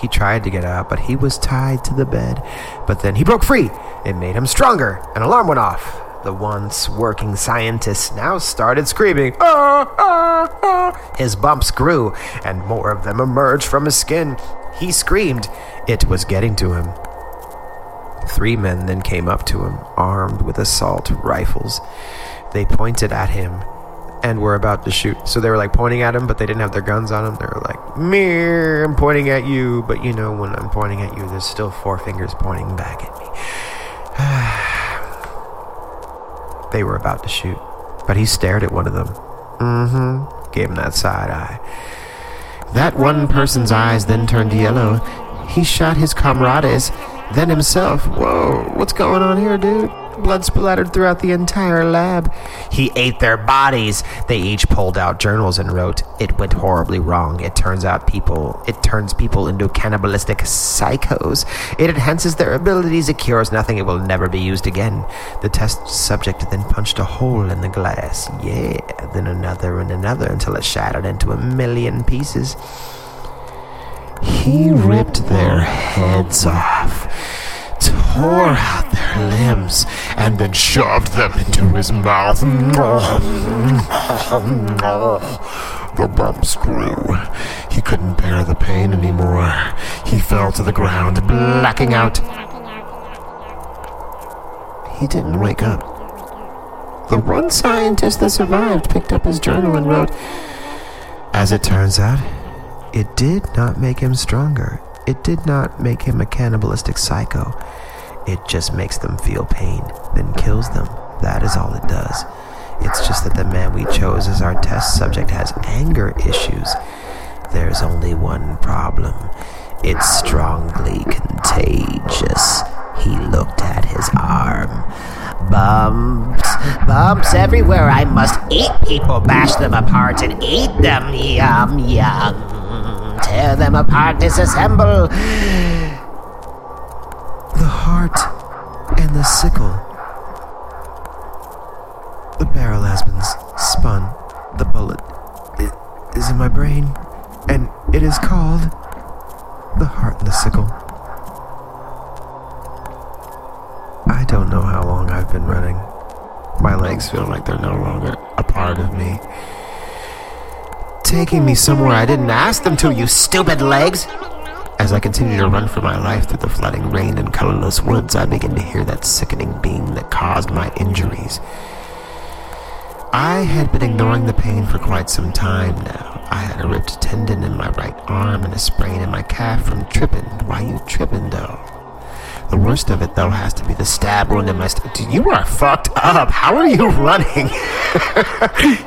He tried to get up, but he was tied to the bed. But then he broke free. It made him stronger. An alarm went off. The once working scientist now started screaming, "Ah, ah, ah." His bumps grew, and more of them emerged from his skin. He screamed. It was getting to him. 3 men then came up to him, armed with assault rifles. They pointed at him and were about to shoot. So they were pointing at him, but they didn't have their guns on him. They were "Mir, I'm pointing at you, but when I'm pointing at you, there's still 4 fingers pointing back at me." They were about to shoot, but he stared at one of them. Gave him that side eye. That one person's eyes then turned yellow. He shot his comrades, then himself. Whoa, what's going on here, dude? Blood splattered throughout the entire lab. He ate their bodies. They each pulled out journals and wrote, "It went horribly wrong. It turns people into cannibalistic psychos. It enhances their abilities. It cures nothing. It will never be used again." The test subject then punched a hole in the glass. Yeah, then another and another until it shattered into a million pieces. He ripped their heads off, tore out their limbs, and then shoved them into his mouth. The bumps grew. He couldn't bear the pain anymore. He fell to the ground, blacking out. He didn't wake up. The one scientist that survived picked up his journal and wrote, "As it turns out, it did not make him stronger. It did not make him a cannibalistic psycho. It just makes them feel pain, then kills them. That is all it does. It's just that the man we chose as our test subject has anger issues. There's only one problem. It's strongly contagious. He looked at his arm. Bumps everywhere. I must eat people, bash them apart and eat them. Yum, yum. Tear them apart, disassemble. The heart and the sickle. The barrel has been spun. The bullet is in my brain, and it is called the heart and the sickle. I don't know how long I've been running. My legs feel like they're no longer a part of me. Taking me somewhere I didn't ask them to, you stupid legs! As I continue to run for my life through the flooding rain and colorless woods, I begin to hear that sickening being that caused my injuries. I had been ignoring the pain for quite some time now. I had a ripped tendon in my right arm and a sprain in my calf from tripping. Why you tripping, though? The worst of it, though, has to be the stab wound in my Dude, you are fucked up. How are you running?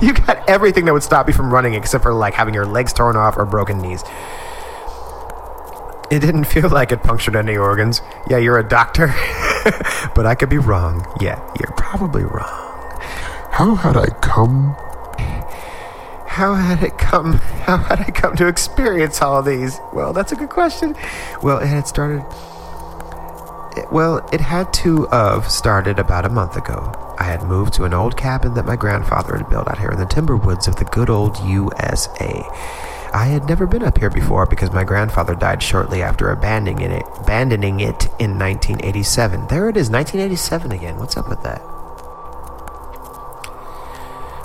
You got everything that would stop you from running except for, like, having your legs torn off or broken knees. It didn't feel like it punctured any organs. Yeah, you're a doctor. But I could be wrong. Yeah, you're probably wrong. How had I come to experience all these? Well, that's a good question. Well, it had to have started about a month ago. I had moved to an old cabin that my grandfather had built out here in the timber woods of the good old USA. I had never been up here before because my grandfather died shortly after abandoning it in 1987. There it is, 1987 again. What's up with that?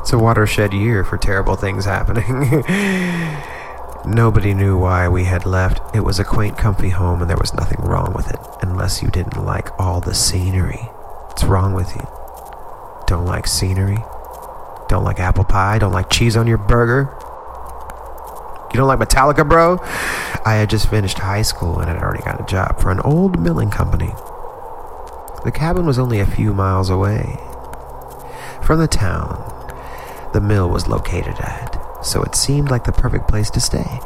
It's a watershed year for terrible things happening. Nobody knew why we had left. It was a quaint, comfy home, and there was nothing wrong with it, unless you didn't like all the scenery. What's wrong with you? Don't like scenery? Don't like apple pie? Don't like cheese on your burger? You don't like Metallica, bro? I had just finished high school and had already got a job for an old milling company. The cabin was only a few miles away from the town the mill was located at, so it seemed like the perfect place to stay.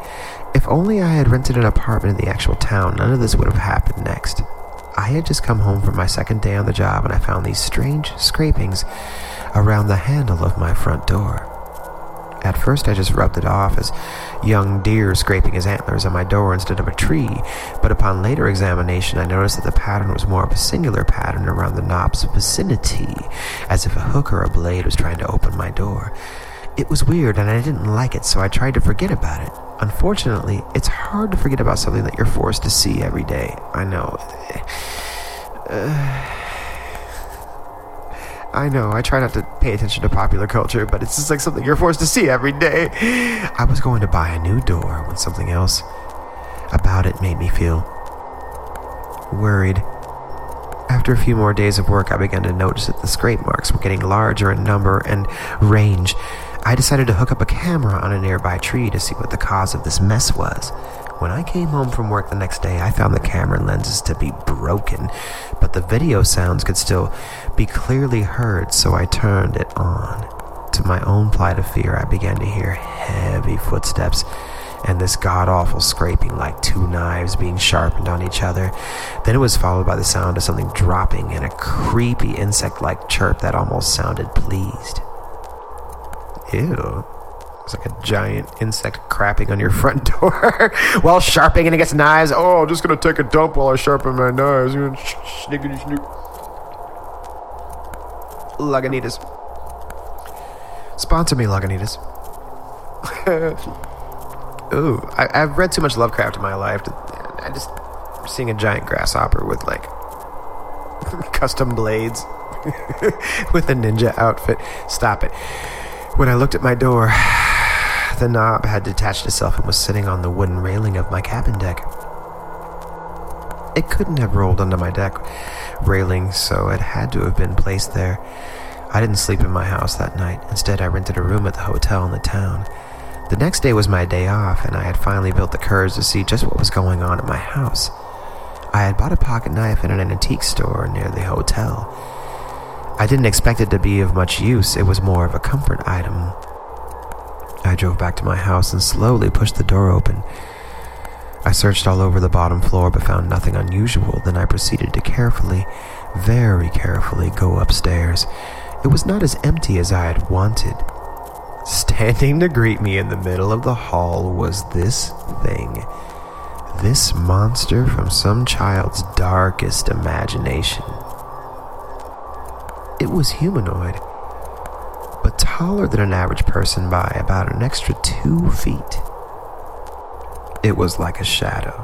If only I had rented an apartment in the actual town, none of this would have happened next. I had just come home from my second day on the job, and I found these strange scrapings around the handle of my front door. At first, I just rubbed it off as young deer scraping his antlers on my door instead of a tree, but upon later examination, I noticed that the pattern was more of a singular pattern around the knob's vicinity, as if a hook or a blade was trying to open my door. It was weird, and I didn't like it, so I tried to forget about it. Unfortunately, it's hard to forget about something that you're forced to see every day. I know, I try not to pay attention to popular culture, but it's just like something you're forced to see every day. I was going to buy a new door when something else about it made me feel worried. After a few more days of work, I began to notice that the scrape marks were getting larger in number and range. I decided to hook up a camera on a nearby tree to see what the cause of this mess was. When I came home from work the next day, I found the camera lenses to be broken, but the video sounds could still be clearly heard, so I turned it on. To my own plight of fear, I began to hear heavy footsteps and this god-awful scraping like two knives being sharpened on each other. Then it was followed by the sound of something dropping and a creepy insect-like chirp that almost sounded pleased. Ew. It's like a giant insect crapping on your front door while sharpening against knives. Oh, I'm just going to take a dump while I sharpen my knives. Snickety snoop. Lagunitas. Sponsor me, Lagunitas. Ooh, I've read too much Lovecraft in my life. I just seeing a giant grasshopper with, like, custom blades with a ninja outfit. Stop it. When I looked at my door, the knob had detached itself and was sitting on the wooden railing of my cabin deck. It couldn't have rolled under my deck railing, so it had to have been placed there. I didn't sleep in my house that night. Instead, I rented a room at the hotel in the town. The next day was my day off, and I had finally built the courage to see just what was going on at my house. I had bought a pocket knife in an antique store near the hotel. I didn't expect it to be of much use. It was more of a comfort item. I drove back to my house and slowly pushed the door open. I searched all over the bottom floor but found nothing unusual, then I proceeded to carefully, very carefully go upstairs. It was not as empty as I had wanted. Standing to greet me in the middle of the hall was this thing. This monster from some child's darkest imagination. It was humanoid, but taller than an average person by about an extra 2 feet. It was like a shadow,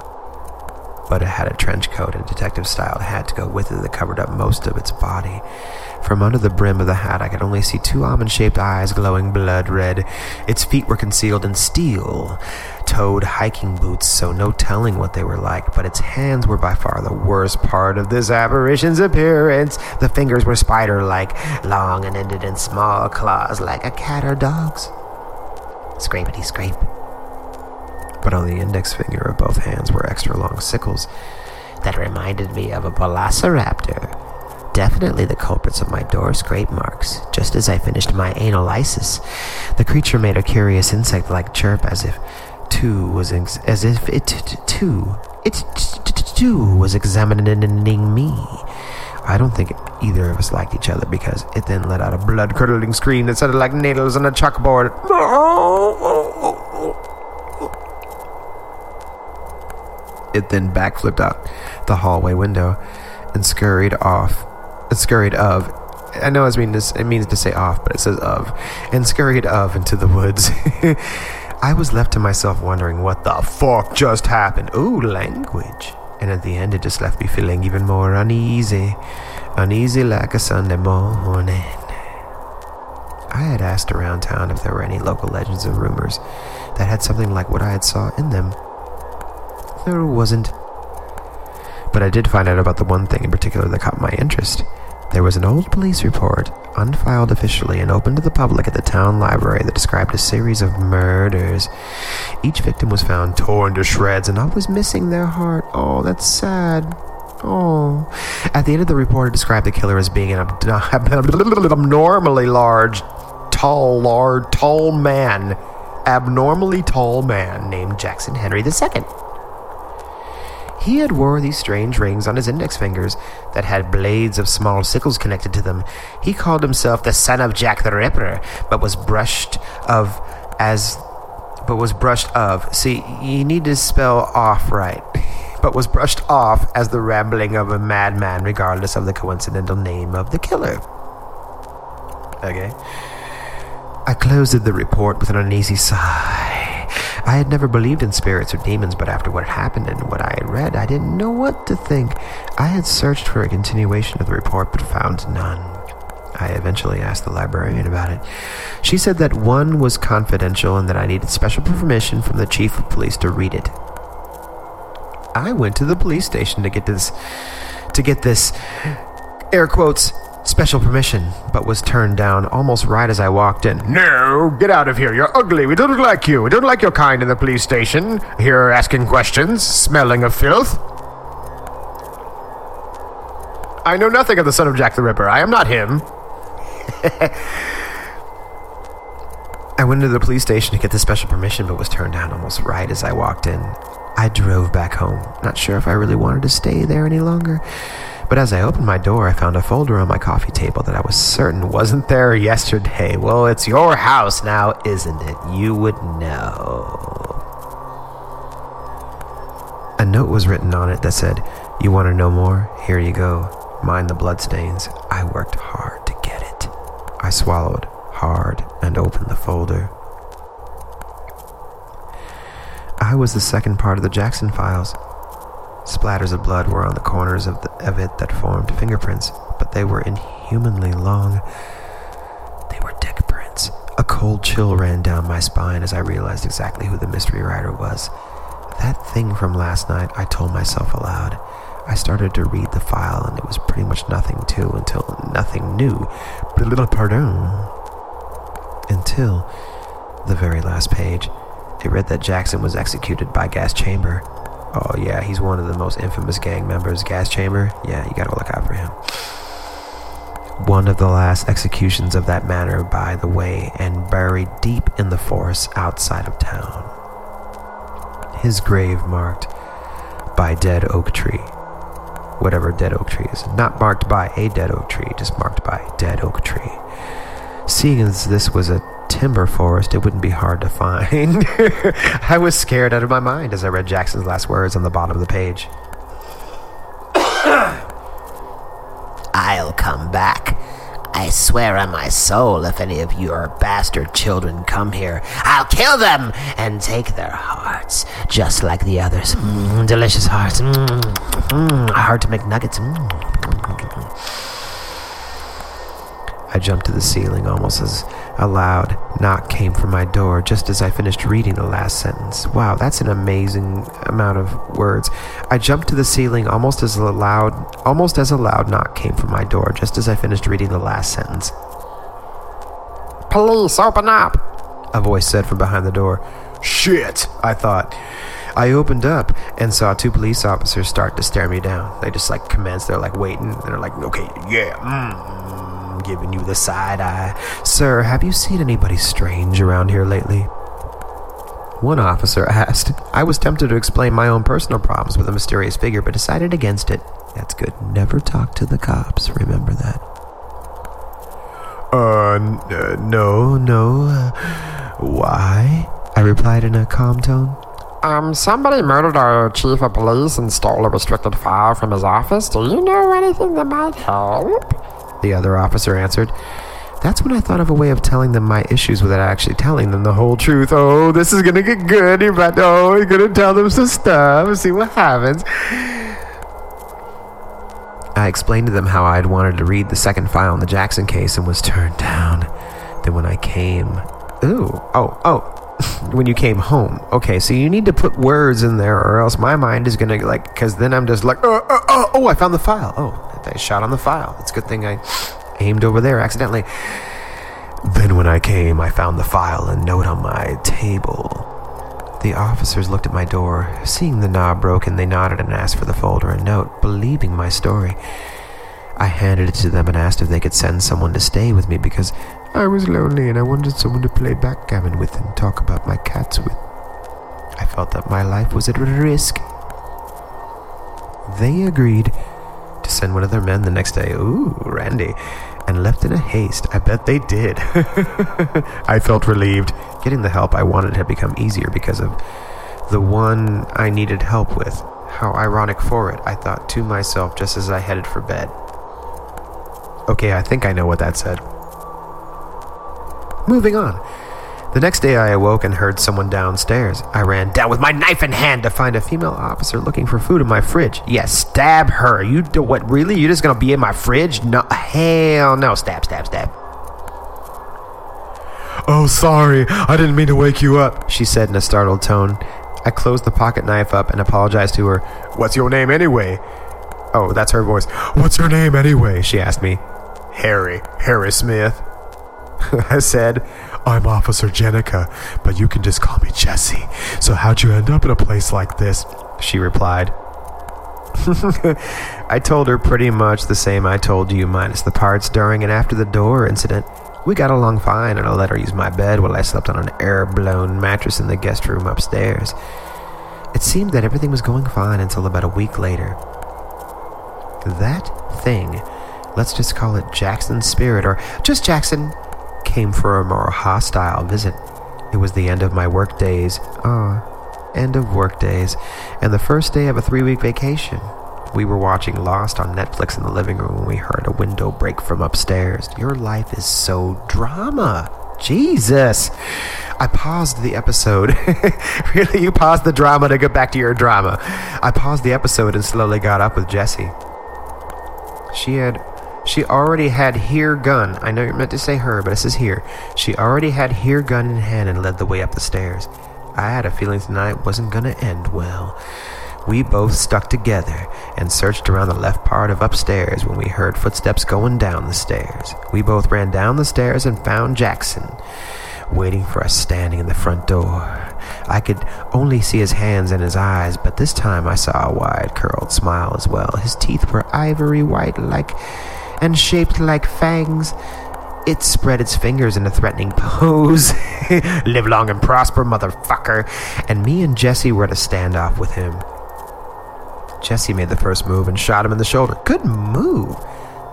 but it had a trench coat and detective-style hat to go with it that covered up most of its body. From under the brim of the hat, I could only see 2 almond-shaped eyes glowing blood red. Its feet were concealed in steel-toed hiking boots, so no telling what they were like, but its hands were by far the worst part of this apparition's appearance. The fingers were spider-like, long and ended in small claws like a cat or dog's. Scrapity-scrape. But on the index finger of both hands were extra-long sickles that reminded me of a velociraptor. Definitely the culprits of my door scrape marks, just as I finished my analysis. The creature made a curious insect-like chirp as if it too was examining me. I don't think either of us liked each other because it then let out a blood-curdling scream that sounded like needles on a chalkboard. It then backflipped out the hallway window and scurried off into the woods. I was left to myself wondering what the fuck just happened. Ooh, language. And at the end, it just left me feeling even more uneasy like a Sunday morning. I had asked around town if there were any local legends and rumors that had something like what I had saw in them. There wasn't. But I did find out about the one thing in particular that caught my interest. There was an old police report, unfiled officially and open to the public at the town library, that described a series of murders. Each victim was found torn to shreds and always missing their heart. Oh, that's sad. Oh. At the end of the report, it described the killer as being an abnormally tall man named Jackson Henry II. He had wore these strange rings on his index fingers that had blades of small sickles connected to them. He called himself the son of Jack the Ripper, but was brushed off as the rambling of a madman, regardless of the coincidental name of the killer. Okay. I closed the report with an uneasy sigh. I had never believed in spirits or demons, but after what had happened and what I had read, I didn't know what to think. I had searched for a continuation of the report, but found none. I eventually asked the librarian about it. She said that one was confidential and that I needed special permission from the chief of police to read it. I went to the police station to get this, air quotes, special permission, but was turned down almost right as I walked in. No, get out of here. You're ugly. We don't like you. We don't like your kind in the police station. Here asking questions, smelling of filth. I know nothing of the son of Jack the Ripper. I am not him. I went into the police station to get the special permission, but was turned down almost right as I walked in. I drove back home, not sure if I really wanted to stay there any longer. But as I opened my door, I found a folder on my coffee table that I was certain wasn't there yesterday. Well, it's your house now, isn't it? You would know. A note was written on it that said, "You want to know more? Here you go. Mind the bloodstains. I worked hard to get it." I swallowed hard and opened the folder. I was the second part of the Jackson files. Splatters of blood were on the corners of it that formed fingerprints, but they were inhumanly long. They were dick prints. A cold chill ran down my spine as I realized exactly who the mystery writer was. That thing from last night, I told myself aloud. I started to read the file, and it was pretty much until the very last page. It read that Jackson was executed by gas chamber. Oh, yeah, he's one of the most infamous gang members. Gas chamber? Yeah, you gotta look out for him. One of the last executions of that manner, by the way, and buried deep in the forest outside of town. his grave marked by dead oak tree. Whatever dead oak tree is. Not marked by a dead oak tree, just marked by dead oak tree. Seeing as this was a timber forest, it wouldn't be hard to find. I was scared out of my mind as I read Jackson's last words on the bottom of the page. I'll come back. I swear on my soul, if any of your bastard children come here, I'll kill them and take their hearts, just like the others. Delicious hearts. Hard to make nuggets. I jumped to the ceiling almost as a loud knock came from my door just as I finished reading the last sentence. Wow, that's an amazing amount of words. I jumped to the ceiling almost as a loud knock came from my door just as I finished reading the last sentence. Police, open up, a voice said from behind the door. Shit, I thought. I opened up and saw two police officers start to stare me down. They just like commenced. They're like waiting. They're like, okay, yeah, giving you the side eye. Sir, have you seen anybody strange around here lately? One officer asked. I was tempted to explain my own personal problems with a mysterious figure, but decided against it. That's good. Never talk to the cops. Remember that. No. Why? I replied in a calm tone. Somebody murdered our chief of police and stole a restricted file from his office. Do you know anything that might help? The other officer answered. That's when I thought of a way of telling them my issues without actually telling them the whole truth. Oh, this is going to get good. You're going to tell them some stuff and see what happens. I explained to them how I'd wanted to read the second file in the Jackson case and was turned down. Then when I came... when you came home. Okay, so you need to put words in there or else my mind is going to because then I'm just like, oh, I found the file. Oh, I shot on the file. It's a good thing I aimed over there accidentally. Then when I came, I found the file and note on my table. The officers looked at my door. Seeing the knob broken, they nodded and asked for the folder and note, believing my story. I handed it to them and asked if they could send someone to stay with me because I was lonely and I wanted someone to play backgammon with and talk about my cats with. I felt that my life was at risk. They agreed to send one of their men the next day. Ooh, Randy. And left in a haste. I bet they did. I felt relieved. Getting the help I wanted had become easier because of the one I needed help with. How ironic for it, I thought to myself just as I headed for bed. Okay, I think I know what that said. Moving on. The next day I awoke and heard someone downstairs. I ran down with my knife in hand to find a female officer looking for food in my fridge. Yes, yeah, stab her. You do what, really? You're just going to be in my fridge? No, hell no. Stab. Oh, sorry. I didn't mean to wake you up, she said in a startled tone. I closed the pocket knife up and apologized to her. What's your name anyway? Oh, that's her voice. What's your name anyway? She asked me. Harry Smith. I said, I'm Officer Jenica, but you can just call me Jesse. So how'd you end up in a place like this? She replied. I told her pretty much the same I told you, minus the parts during and after the door incident. We got along fine, and I let her use my bed while I slept on an air-blown mattress in the guest room upstairs. It seemed that everything was going fine until about a week later. That thing, let's just call it Jackson's spirit, or just Jackson, came for a more hostile visit. It was the end of my work days. And the first day of a 3-week vacation. We were watching Lost on Netflix in the living room when we heard a window break from upstairs. Your life is so drama. Jesus. I paused the episode. Really, you paused the drama to get back to your drama. I paused the episode and slowly got up with Jessie. She already had her gun. I know you're meant to say her, but it says here. She already had her gun in hand and led the way up the stairs. I had a feeling tonight wasn't going to end well. We both stuck together and searched around the left part of upstairs when we heard footsteps going down the stairs. We both ran down the stairs and found Jackson, waiting for us standing in the front door. I could only see his hands and his eyes, but this time I saw a wide, curled smile as well. His teeth were ivory white and shaped like fangs. It spread its fingers in a threatening pose. Live long and prosper, motherfucker. And me and Jesse were at a standoff with him. Jesse made the first move and shot him in the shoulder. Good move.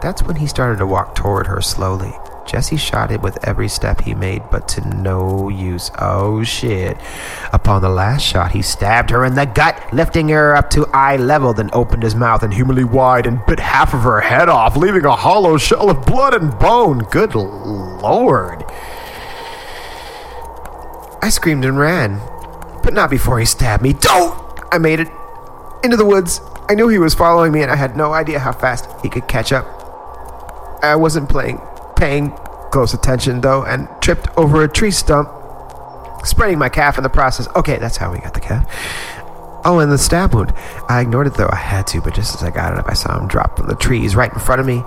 That's when he started to walk toward her slowly. Jesse shot it with every step he made, but to no use. Oh, shit. Upon the last shot, he stabbed her in the gut, lifting her up to eye level, then opened his mouth inhumanly wide and bit half of her head off, leaving a hollow shell of blood and bone. Good Lord. I screamed and ran, but not before he stabbed me. Don't! I made it into the woods. I knew he was following me, and I had no idea how fast he could catch up. I wasn't paying close attention, though, and tripped over a tree stump, spraining my calf in the process. Okay, that's how we got the calf. Oh, and the stab wound. I ignored it, though. I had to, but just as I got it up, I saw him drop from the trees right in front of me.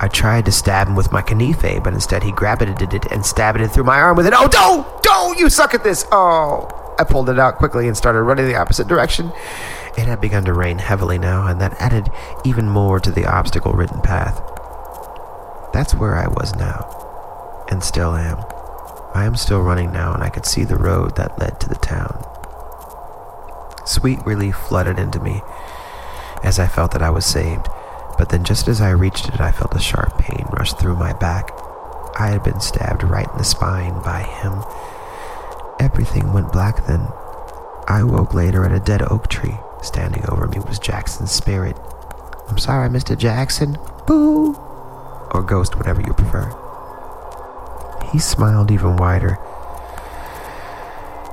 I tried to stab him with my canife, but instead he grabbed it and stabbed it through my arm with it. Oh, don't! You suck at this! Oh! I pulled it out quickly and started running the opposite direction. It had begun to rain heavily now, and that added even more to the obstacle-ridden path. That's where I was now, and still am. I am still running now, and I could see the road that led to the town. Sweet relief flooded into me as I felt that I was saved, but then just as I reached it, I felt a sharp pain rush through my back. I had been stabbed right in the spine by him. Everything went black then. I woke later at a dead oak tree. Standing over me was Jackson's spirit. I'm sorry, Mr. Jackson. Boo! Or ghost, whatever you prefer. He smiled even wider.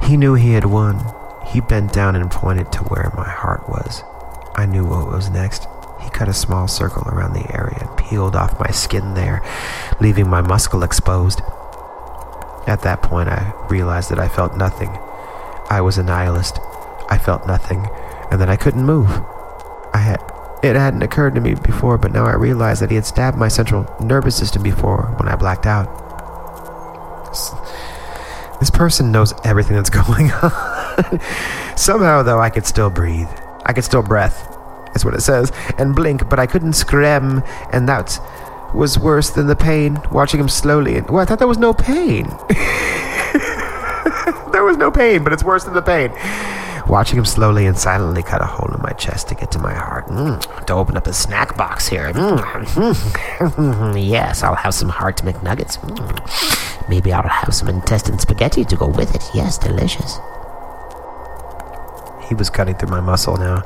He knew he had won. He bent down and pointed to where my heart was. I knew what was next. He cut a small circle around the area and peeled off my skin there, leaving my muscle exposed. At that point, I realized that I felt nothing. I was a nihilist. I felt nothing, and that I couldn't move. It hadn't occurred to me before, but now I realized that he had stabbed my central nervous system before when I blacked out. This person knows everything that's going on. Somehow, though, I could still breathe. I could still breath, is what it says, and blink, but I couldn't scream, and that was worse than the pain, watching him slowly. Well, I thought there was no pain. There was no pain, but it's worse than the pain. Watching him slowly and silently cut a hole in my chest to get to my heart. To open up a snack box here. Yes, I'll have some heart McNuggets. Maybe I'll have some intestine spaghetti to go with it. Yes, delicious. He was cutting through my muscle now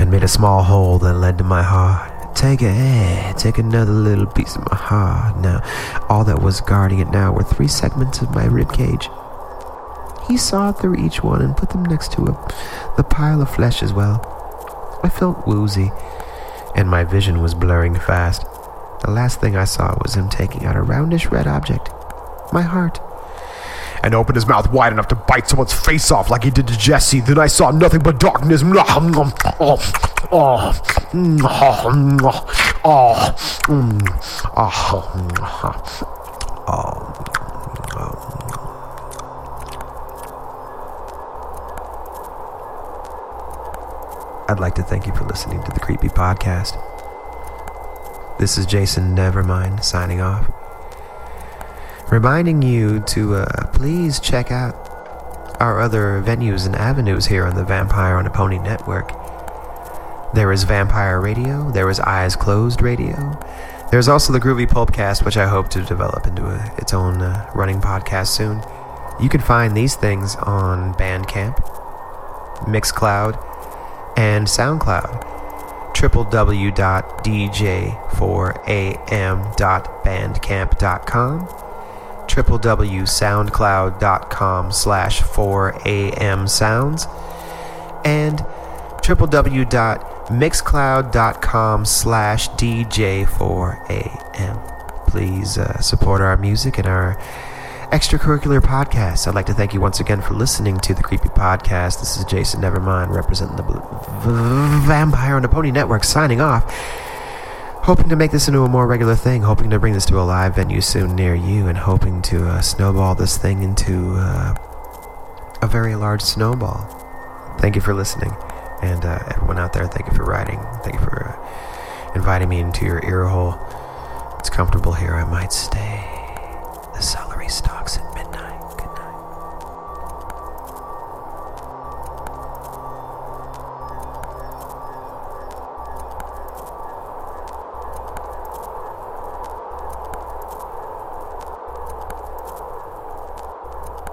and made a small hole that led to my heart. Take another little piece of my heart. Now, all that was guarding it now were 3 segments of my rib cage. He sawed through each one and put them next to the pile of flesh as well. I felt woozy, and my vision was blurring fast. The last thing I saw was him taking out a roundish red object, my heart, and opened his mouth wide enough to bite someone's face off like he did to Jesse. Then I saw nothing but darkness. I'd like to thank you for listening to the Creepy Podcast. This is Jason Nevermind signing off. Reminding you to please check out our other venues and avenues here on the Vampire on a Pony Network. There is Vampire Radio. There is Eyes Closed Radio. There's also the Groovy Pulpcast, which I hope to develop into its own running podcast soon. You can find these things on Bandcamp, Mixcloud, and SoundCloud, www.dj4am.bandcamp.com, www.soundcloud.com/4amsounds, and www.mixcloud.com/dj4am. Please support our music and our extracurricular podcasts. I'd like to thank you once again for listening to the Creepy Podcast. This is Jason Nevermind representing the Vampire on a Pony Network signing off. Hoping to make this into a more regular thing. Hoping to bring this to a live venue soon near you. And hoping to snowball this thing into a very large snowball. Thank you for listening. And everyone out there, thank you for writing. Thank you for inviting me into your ear hole. it's comfortable here, I might stay.